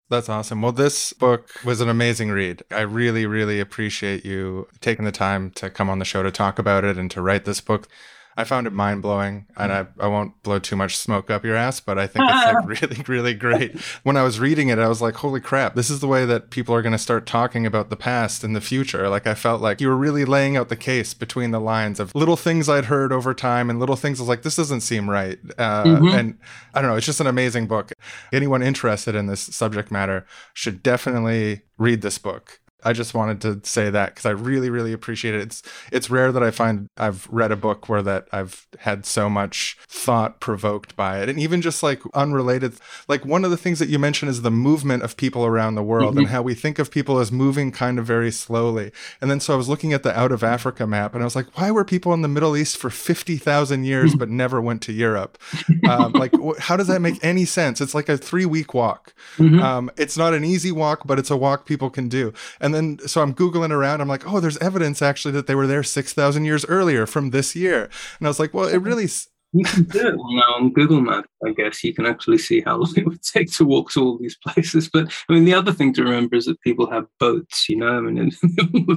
That's awesome. Well, this book was an amazing read. I really, really appreciate you taking the time to come on the show to talk about it and to write this book. I found it mind-blowing, and I won't blow too much smoke up your ass, but I think it's like really, really great. When I was reading it, I was like, holy crap, this is the way that people are going to start talking about the past in the future. Like, I felt like you were really laying out the case between the lines of little things I'd heard over time and little things I was like, this doesn't seem right. And I don't know, it's just an amazing book. Anyone interested in this subject matter should definitely read this book. I just wanted to say that because I really, really appreciate it. It's rare that I find I've read a book where that I've had so much thought provoked by it. And even just like unrelated, like one of the things that you mentioned is the movement of people around the world and how we think of people as moving kind of very slowly. And then so I was looking at the out of Africa map and I was like, why were people in the Middle East for 50,000 years but never went to Europe? Like, how does that make any sense? It's like a 3-week walk. It's not an easy walk, but it's a walk people can do. And then, so I'm Googling around. I'm like, oh, there's evidence actually that they were there 6,000 years earlier from this year. And I was like, well, it really... You can do it now on Google Maps, I guess. You can actually see how long it would take to walk to all these places. But, I mean, the other thing to remember is that people have boats, you know? I mean,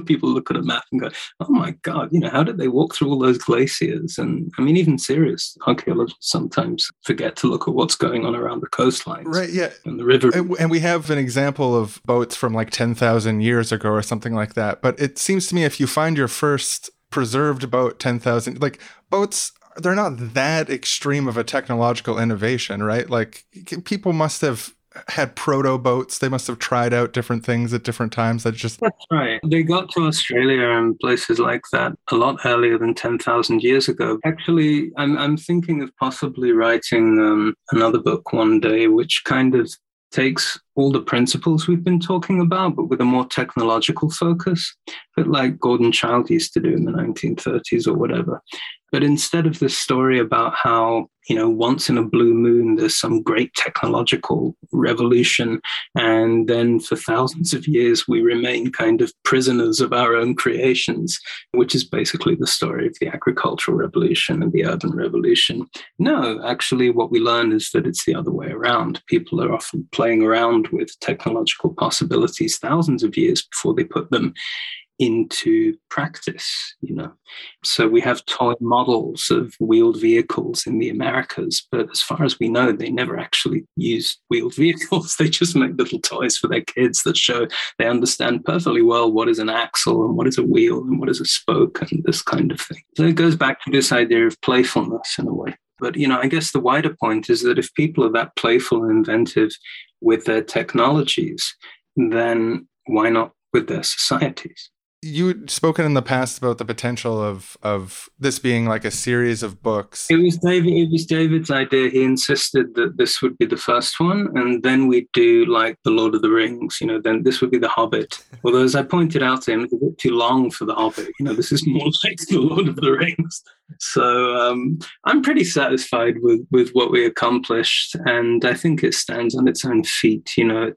people look at a map and go, oh, my God, you know, how did they walk through all those glaciers? And, I mean, even serious archaeologists sometimes forget to look at what's going on around the coastlines. Right, yeah. And the river. And we have an example of boats from, like, 10,000 years ago or something like that. But it seems to me if you find your first preserved boat 10,000, like, boats... they're not that extreme of a technological innovation, right? Like people must have had proto boats. They must have tried out different things at different times. That's right. They got to Australia and places like that a lot earlier than 10,000 years ago. Actually, I'm thinking of possibly writing another book one day, which kind of takes all the principles we've been talking about, but with a more technological focus, a bit like Gordon Child used to do in the 1930s or whatever. But instead of this story about how, you know, once in a blue moon, there's some great technological revolution, and then for thousands of years, we remain kind of prisoners of our own creations, which is basically the story of the agricultural revolution and the urban revolution. No, actually, what we learn is that it's the other way around. People are often playing around with technological possibilities thousands of years before they put them into practice, you know. So we have toy models of wheeled vehicles in the Americas, but as far as we know, they never actually used wheeled vehicles. They just make little toys for their kids that show they understand perfectly well what is an axle and what is a wheel and what is a spoke and this kind of thing. So it goes back to this idea of playfulness in a way. But, you know, I guess the wider point is that if people are that playful and inventive with their technologies, then why not with their societies? You'd spoken in the past about the potential of this being like a series of books. It was David's idea. He insisted that this would be the first one, and then we'd do like The Lord of the Rings, you know, then this would be The Hobbit. Although, as I pointed out to him, it's a bit too long for The Hobbit. You know, this is more like The Lord of the Rings. So I'm pretty satisfied with what we accomplished, and I think it stands on its own feet. You know,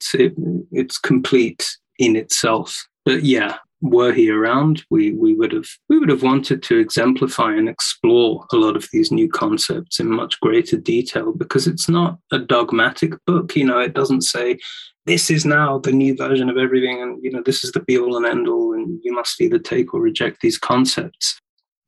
it's complete in itself. But yeah, were he around, we would have wanted to exemplify and explore a lot of these new concepts in much greater detail, because it's not a dogmatic book. You know, it doesn't say this is now the new version of everything, and you know, this is the be all and end all, and you must either take or reject these concepts.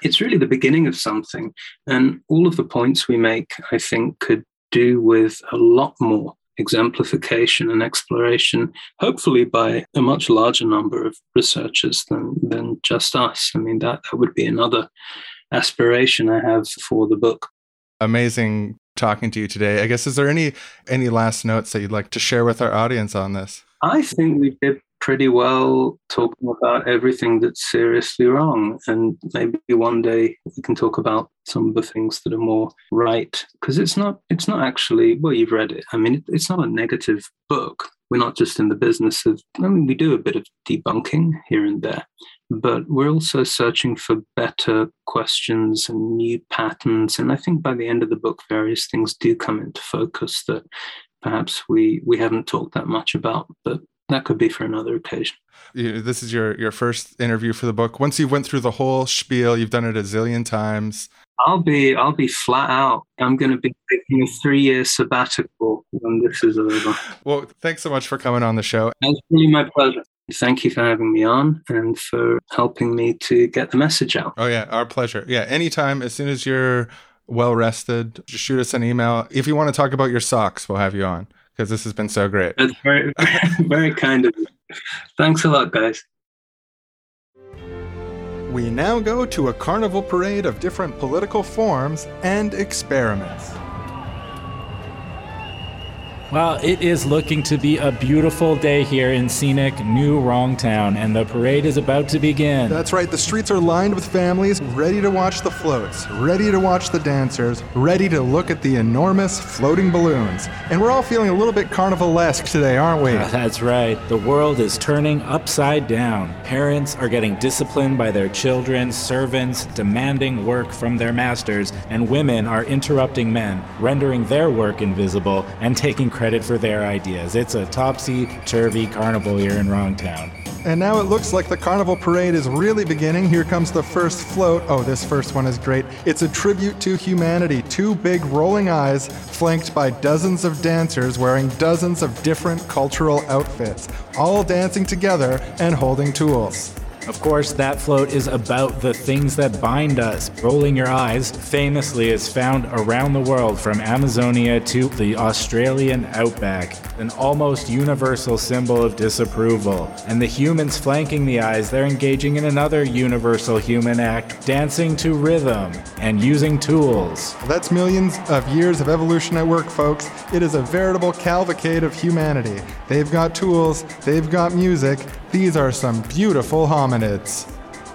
It's really the beginning of something, and all of the points we make, I think, could do with a lot more exemplification and exploration, hopefully by a much larger number of researchers than just us. I mean, that would be another aspiration I have for the book. Amazing talking to you today. I guess, is there any last notes that you'd like to share with our audience on this? I think we did pretty well talking about everything that's seriously wrong. And maybe one day we can talk about some of the things that are more right. Because it's not actually, well, you've read it. I mean, it's not a negative book. We're not just in the business of, I mean, we do a bit of debunking here and there, but we're also searching for better questions and new patterns. And I think by the end of the book, various things do come into focus that perhaps we haven't talked that much about, but that could be for another occasion. This is your first interview for the book. Once you went through the whole spiel, you've done it a zillion times. I'll be flat out. I'm going to be taking a 3-year sabbatical when this is over. Well, thanks so much for coming on the show. It's really my pleasure. Thank you for having me on and for helping me to get the message out. Oh, yeah. Our pleasure. Yeah. Anytime, as soon as you're well rested, just shoot us an email. If you want to talk about your socks, we'll have you on, because this has been so great. That's very, very kind of you. Thanks a lot, guys. We now go to a carnival parade of different political forms and experiments. Well, it is looking to be a beautiful day here in scenic New Wrongtown, and the parade is about to begin. That's right. The streets are lined with families ready to watch the floats, ready to watch the dancers, ready to look at the enormous floating balloons. And we're all feeling a little bit carnivalesque today, aren't we? That's right. The world is turning upside down. Parents are getting disciplined by their children, servants demanding work from their masters, and women are interrupting men, rendering their work invisible and taking credit for their ideas. It's a topsy-turvy carnival here in Wrongtown. And now it looks like the carnival parade is really beginning. Here comes the first float. Oh, this first one is great. It's a tribute to humanity. Two big rolling eyes flanked by dozens of dancers wearing dozens of different cultural outfits, all dancing together and holding tools. Of course, that float is about the things that bind us. Rolling your eyes famously is found around the world, from Amazonia to the Australian outback, an almost universal symbol of disapproval. And the humans flanking the eyes, they're engaging in another universal human act, dancing to rhythm and using tools. That's millions of years of evolution at work, folks. It is a veritable cavalcade of humanity. They've got tools, they've got music. These are some beautiful hominids.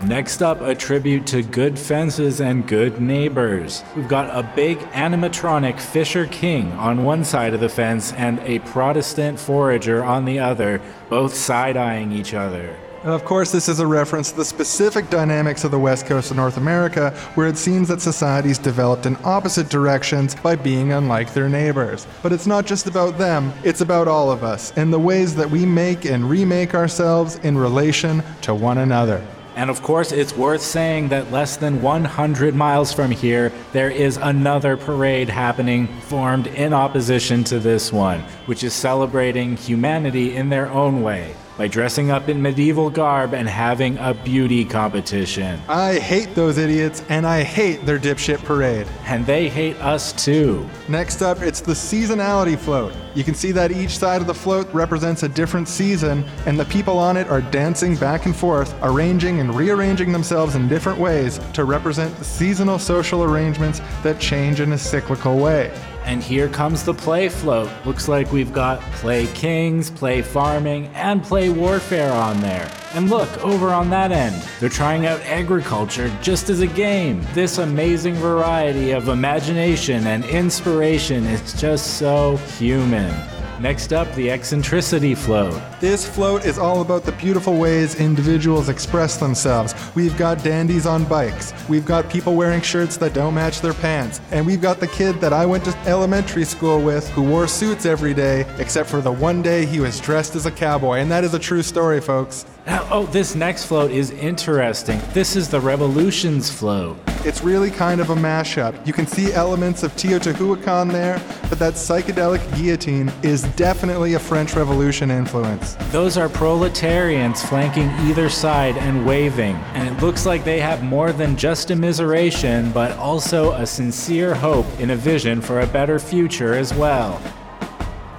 Next up, a tribute to good fences and good neighbors. We've got a big animatronic Fisher King on one side of the fence and a Protestant forager on the other, both side-eyeing each other. And of course, this is a reference to the specific dynamics of the West Coast of North America, where it seems that societies developed in opposite directions by being unlike their neighbors. But it's not just about them, it's about all of us, and the ways that we make and remake ourselves in relation to one another. And of course, it's worth saying that less than 100 miles from here, there is another parade happening formed in opposition to this one, which is celebrating humanity in their own way by dressing up in medieval garb and having a beauty competition. I hate those idiots, and I hate their dipshit parade. And they hate us too. Next up, it's the seasonality float. You can see that each side of the float represents a different season, and the people on it are dancing back and forth, arranging and rearranging themselves in different ways to represent the seasonal social arrangements that change in a cyclical way. And here comes the play float. Looks like we've got play kings, play farming, and play warfare on there. And look, over on that end, they're trying out agriculture just as a game. This amazing variety of imagination and inspiration is just so human. Next up, the eccentricity float. This float is all about the beautiful ways individuals express themselves. We've got dandies on bikes. We've got people wearing shirts that don't match their pants. And we've got the kid that I went to elementary school with who wore suits every day, except for the one day he was dressed as a cowboy. And that is a true story, folks. Now, this next float is interesting. This is the Revolutions float. It's really kind of a mashup. You can see elements of Teotihuacan there, but that psychedelic guillotine is definitely a French Revolution influence. Those are proletarians flanking either side and waving, and it looks like they have more than just immiseration, but also a sincere hope in a vision for a better future as well.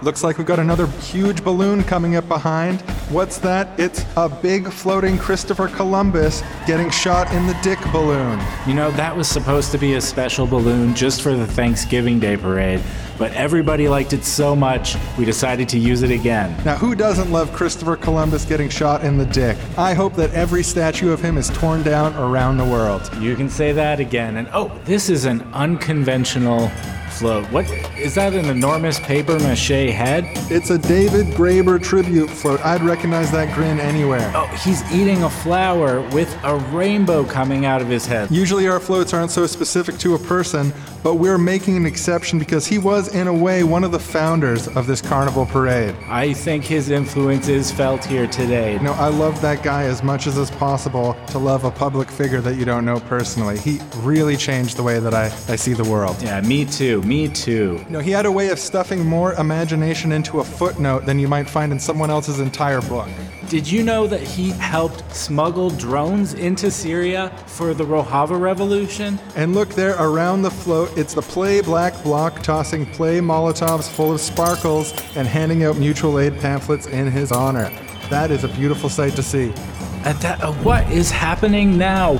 Looks like we've got another huge balloon coming up behind. What's that? It's a big floating Christopher Columbus getting shot in the dick balloon. You know, that was supposed to be a special balloon just for the Thanksgiving Day parade, but everybody liked it so much, we decided to use it again. Now, who doesn't love Christopher Columbus getting shot in the dick? I hope that every statue of him is torn down around the world. You can say that again. And this is an unconventional float. What is that? An enormous paper mache head? It's a David Graeber tribute float. I'd recognize that grin anywhere. He's eating a flower with a rainbow coming out of his head. Usually our floats aren't so specific to a person, but we're making an exception because he was, in a way, one of the founders of this carnival parade. I think his influence is felt here today. No, I love that guy as much as is possible to love a public figure that you don't know personally. He really changed the way that I see the world. Yeah, me too. You know, he had a way of stuffing more imagination into a footnote than you might find in someone else's entire book. Did you know that he helped smuggle drones into Syria for the Rojava Revolution? And look there, around the float, it's the play black bloc tossing play Molotovs full of sparkles and handing out mutual aid pamphlets in his honor. That is a beautiful sight to see. What is happening now?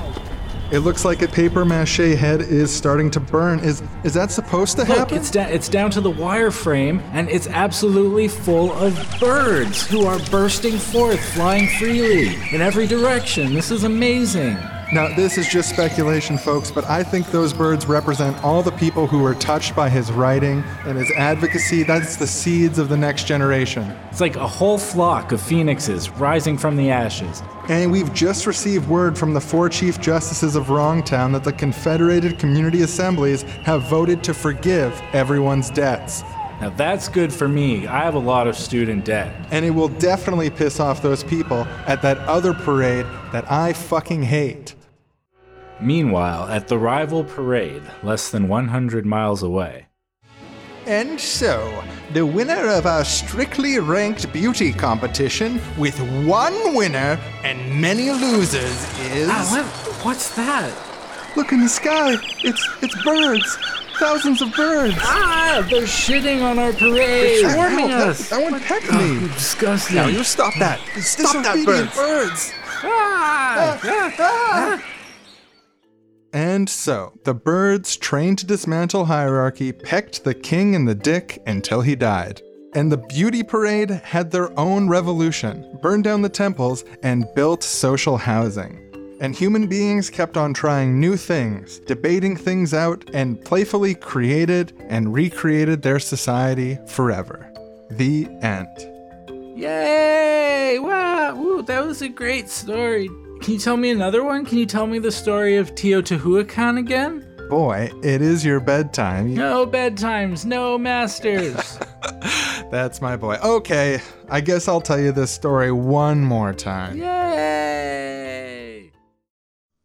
It looks like a papier-mâché head is starting to burn. Is that supposed to happen? Look, it's down to the wireframe, and it's absolutely full of birds who are bursting forth, flying freely in every direction. This is amazing. Now, this is just speculation, folks, but I think those birds represent all the people who were touched by his writing and his advocacy. That's the seeds of the next generation. It's like a whole flock of phoenixes rising from the ashes. And we've just received word from the 4 Chief Justices of Wrongtown that the Confederated Community Assemblies have voted to forgive everyone's debts. Now that's good for me. I have a lot of student debt. And it will definitely piss off those people at that other parade that I fucking hate. Meanwhile, at the rival parade, less than 100 miles away. And so, the winner of our strictly ranked beauty competition, with one winner and many losers, is... What's that? Look in the sky. It's birds. Thousands of birds. Ah, they're shitting on our parade. They're warming us. That one pecked me. Oh, disgusting. Now, you stop that. Stop that, birds. Ah, ah, ah. And so, the birds, trained to dismantle hierarchy, pecked the king in the dick until he died. And the beauty parade had their own revolution, burned down the temples, and built social housing. And human beings kept on trying new things, debating things out, and playfully created and recreated their society forever. The end. Yay! Wow! Ooh, that was a great story. Can you tell me another one? Can you tell me the story of Teotihuacan again? Boy, it is your bedtime. No bedtimes, no masters. That's my boy. Okay, I guess I'll tell you this story one more time. Yay!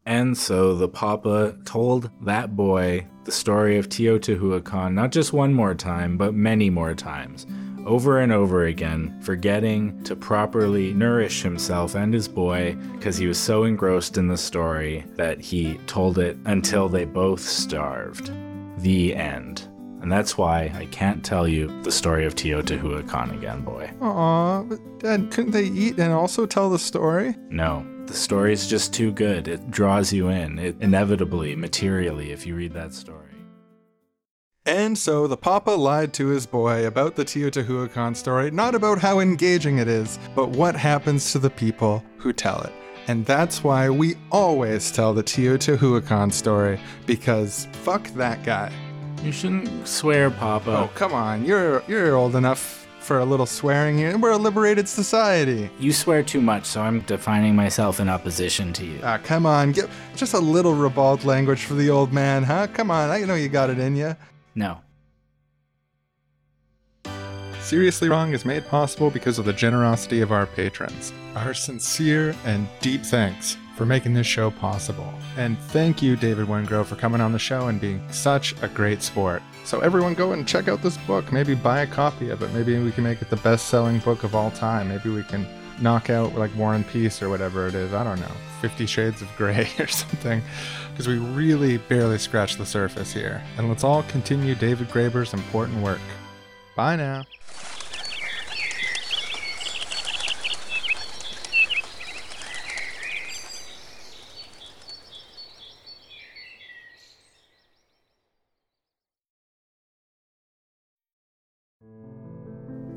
And so the papa told that boy the story of Teotihuacan, not just one more time, but many more times, over and over again, forgetting to properly nourish himself and his boy because he was so engrossed in the story that he told it until they both starved. The end. And that's why I can't tell you the story of Teotihuacan again, boy. Aw, but Dad, couldn't they eat and also tell the story? No. The story is just too good. It draws you in, inevitably, materially, if you read that story. And so the papa lied to his boy about the Teotihuacan story, not about how engaging it is, but what happens to the people who tell it. And that's why we always tell the Teotihuacan story, because fuck that guy. You shouldn't swear, Papa. Oh, come on. You're old enough for a little swearing. We're a liberated society. You swear too much, so I'm defining myself in opposition to you. Ah, come on. Get just a little ribald language for the old man, huh? Come on, I know you got it in you. No. Seriously Wrong is made possible because of the generosity of our patrons. Our sincere and deep thanks for making this show possible. And thank you, David Wengrow, for coming on the show and being such a great sport. So everyone go and check out this book. Maybe buy a copy of it. Maybe we can make it the best-selling book of all time. Maybe we can knock out like War and Peace or whatever it is. I don't know, 50 Shades of Grey or something. Because we really barely scratched the surface here. And let's all continue David Graeber's important work. Bye now.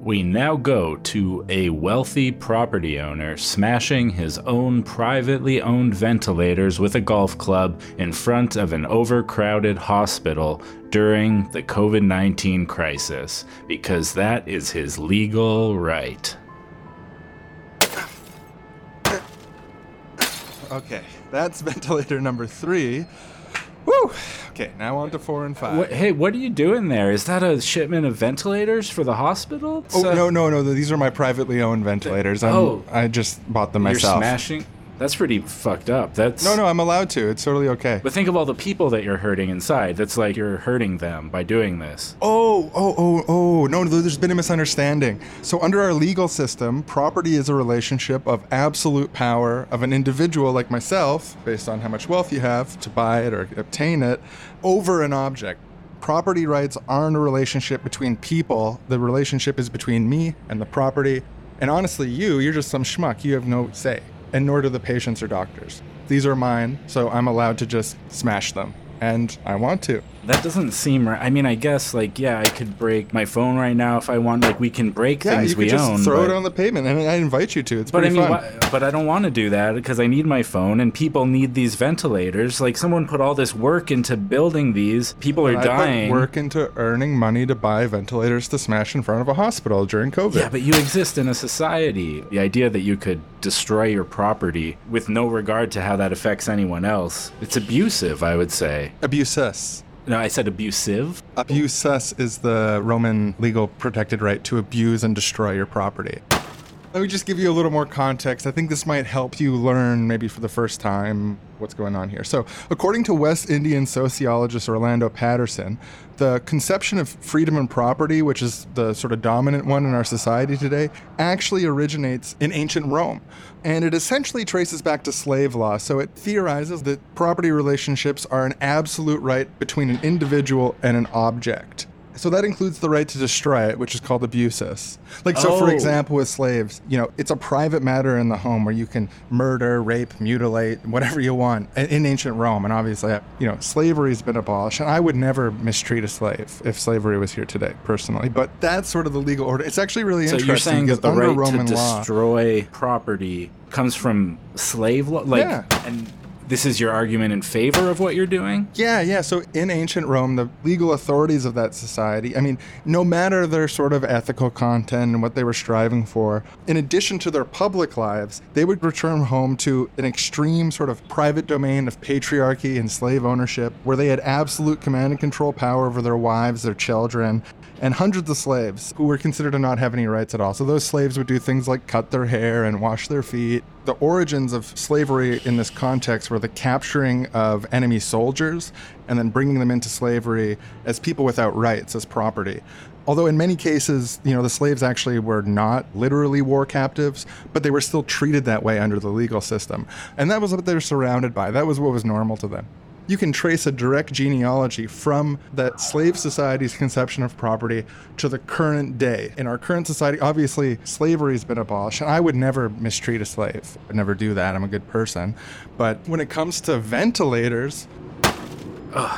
We now go to a wealthy property owner smashing his own privately owned ventilators with a golf club in front of an overcrowded hospital during the COVID-19 crisis, because that is his legal right. Okay, that's ventilator number 3. Woo! Okay, now on to 4 and 5. Hey, what are you doing there? Is that a shipment of ventilators for the hospital? Oh, no. These are my privately owned ventilators. I just bought them myself. You're smashing? That's pretty fucked up. No, I'm allowed to. It's totally okay. But think of all the people that you're hurting inside. That's like you're hurting them by doing this. Oh. No, there's been a misunderstanding. So under our legal system, property is a relationship of absolute power of an individual like myself, based on how much wealth you have to buy it or obtain it, over an object. Property rights aren't a relationship between people. The relationship is between me and the property. And honestly, you're just some schmuck. You have no say. and nor do the patients or doctors. These are mine, so I'm allowed to just smash them. And I want to. That doesn't seem right. I mean, I guess, like, yeah, I could break my phone right now if I want. Like, we can break things we own. Yeah, you could just throw it on the pavement. I mean, I invite you to. It's pretty fun. But I don't want to do that because I need my phone, and people need these ventilators. Like, someone put all this work into building these. People are dying. I put work into earning money to buy ventilators to smash in front of a hospital during COVID. Yeah, but you exist in a society. The idea that you could destroy your property with no regard to how that affects anyone else, it's abusive, I would say. Abusus. No, I said abusive. Abusus is the Roman legal protected right to abuse and destroy your property. Let me just give you a little more context. I think this might help you learn, maybe for the first time, what's going on here. So, according to West Indian sociologist Orlando Patterson, the conception of freedom and property, which is the sort of dominant one in our society today, actually originates in ancient Rome. And it essentially traces back to slave law. So it theorizes that property relationships are an absolute right between an individual and an object. So that includes the right to destroy it, which is called abusus. Like, so for example, with slaves, you know, it's a private matter in the home where you can murder, rape, mutilate, whatever you want in ancient Rome. And obviously, you know, slavery's been abolished. And I would never mistreat a slave if slavery was here today, personally. But that's sort of the legal order. It's actually really interesting. So you're saying that the right Roman to destroy property comes from slave law? Like, yeah. And this is your argument in favor of what you're doing? Yeah. So in ancient Rome, the legal authorities of that society, I mean, no matter their sort of ethical content and what they were striving for, in addition to their public lives, they would return home to an extreme sort of private domain of patriarchy and slave ownership, where they had absolute command and control power over their wives, their children, and hundreds of slaves who were considered to not have any rights at all. So those slaves would do things like cut their hair and wash their feet. The origins of slavery in this context were the capturing of enemy soldiers and then bringing them into slavery as people without rights, as property. Although in many cases, you know, the slaves actually were not literally war captives, but they were still treated that way under the legal system. And that was what they were surrounded by. That was what was normal to them. You can trace a direct genealogy from that slave society's conception of property to the current day. In our current society, obviously, slavery's been abolished, and I would never mistreat a slave. I'd never do that. I'm a good person. But when it comes to ventilators...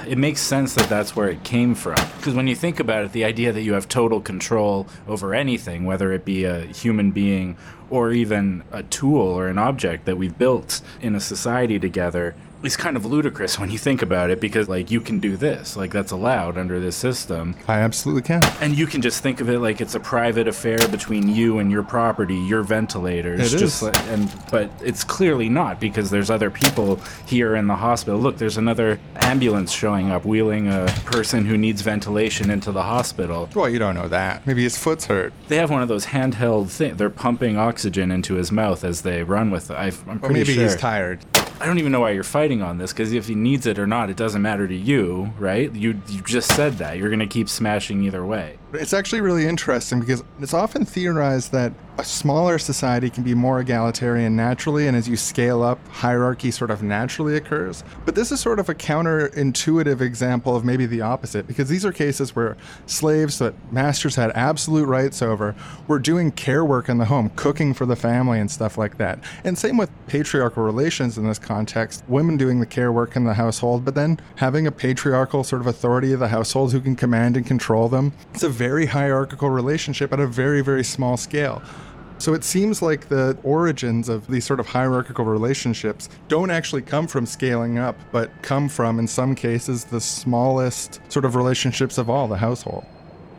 It makes sense that that's where it came from. Because when you think about it, the idea that you have total control over anything, whether it be a human being or even a tool or an object that we've built in a society together... It's kind of ludicrous when you think about it, because, like, you can do this. Like, that's allowed under this system. I absolutely can. And you can just think of it like it's a private affair between you and your property, your ventilators. It just is. But it's clearly not, because there's other people here in the hospital. Look, there's another ambulance showing up, wheeling a person who needs ventilation into the hospital. Well, you don't know that. Maybe his foot's hurt. They have one of those handheld things. They're pumping oxygen into his mouth as they run with it. I'm pretty sure. Or maybe he's tired. I don't even know why you're fighting on this, because if he needs it or not, it doesn't matter to you, right? You just said that. You're going to keep smashing either way. It's actually really interesting, because it's often theorized that a smaller society can be more egalitarian naturally, and as you scale up, hierarchy sort of naturally occurs. But this is sort of a counterintuitive example of maybe the opposite, because these are cases where slaves that masters had absolute rights over were doing care work in the home, cooking for the family and stuff like that. And same with patriarchal relations in this context, women doing the care work in the household, but then having a patriarchal sort of authority of the household who can command and control them. It's a very hierarchical relationship at a very, very small scale. So it seems like the origins of these sort of hierarchical relationships don't actually come from scaling up, but come from, in some cases, the smallest sort of relationships of all, the household.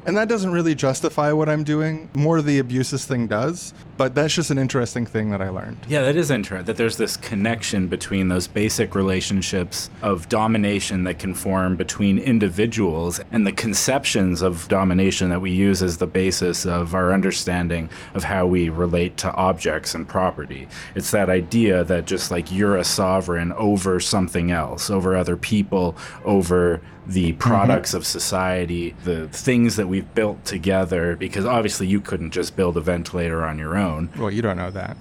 And that doesn't really justify what I'm doing. More the abuses thing does, but that's just an interesting thing that I learned. Yeah, that is interesting, that there's this connection between those basic relationships of domination that can form between individuals and the conceptions of domination that we use as the basis of our understanding of how we relate to objects and property. It's that idea that just like you're a sovereign over something else, over other people, over the products of society, the things that we've built together, because obviously you couldn't just build a ventilator on your own. Well, you don't know that.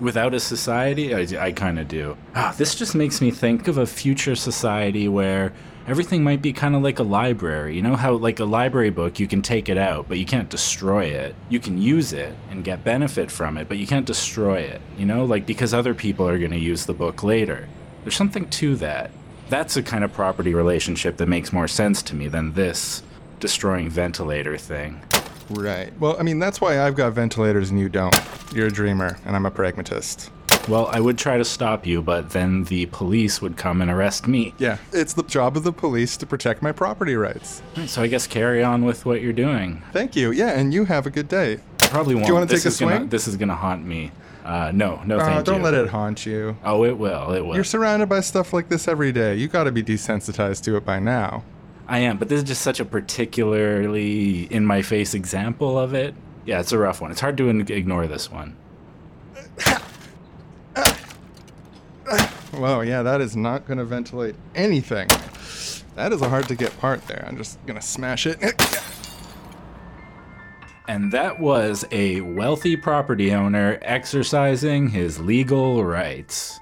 without a society? I kind of do. This just makes me think of a future society where everything might be kind of like a library. You know how like a library book, you can take it out, but you can't destroy it. You can use it and get benefit from it, but you can't destroy it, you know, like because other people are going to use the book later. There's something to that. That's a kind of property relationship that makes more sense to me than this destroying ventilator thing. Right. Well, I mean, that's why I've got ventilators and you don't. You're a dreamer, and I'm a pragmatist. Well, I would try to stop you, but then the police would come and arrest me. Yeah, it's the job of the police to protect my property rights. Right, so I guess carry on with what you're doing. Thank you. Yeah, and you have a good day. I probably won't. Do you want to take a swing? This is going to haunt me. No, thank you. Don't let it haunt you. Oh, it will. It will. You're surrounded by stuff like this every day. You got to be desensitized to it by now. I am, but this is just such a particularly in-my-face example of it. Yeah, it's a rough one. It's hard to ignore this one. Wow, yeah, that is not going to ventilate anything. That is a hard-to-get part there. I'm just going to smash it. And that was a wealthy property owner exercising his legal rights.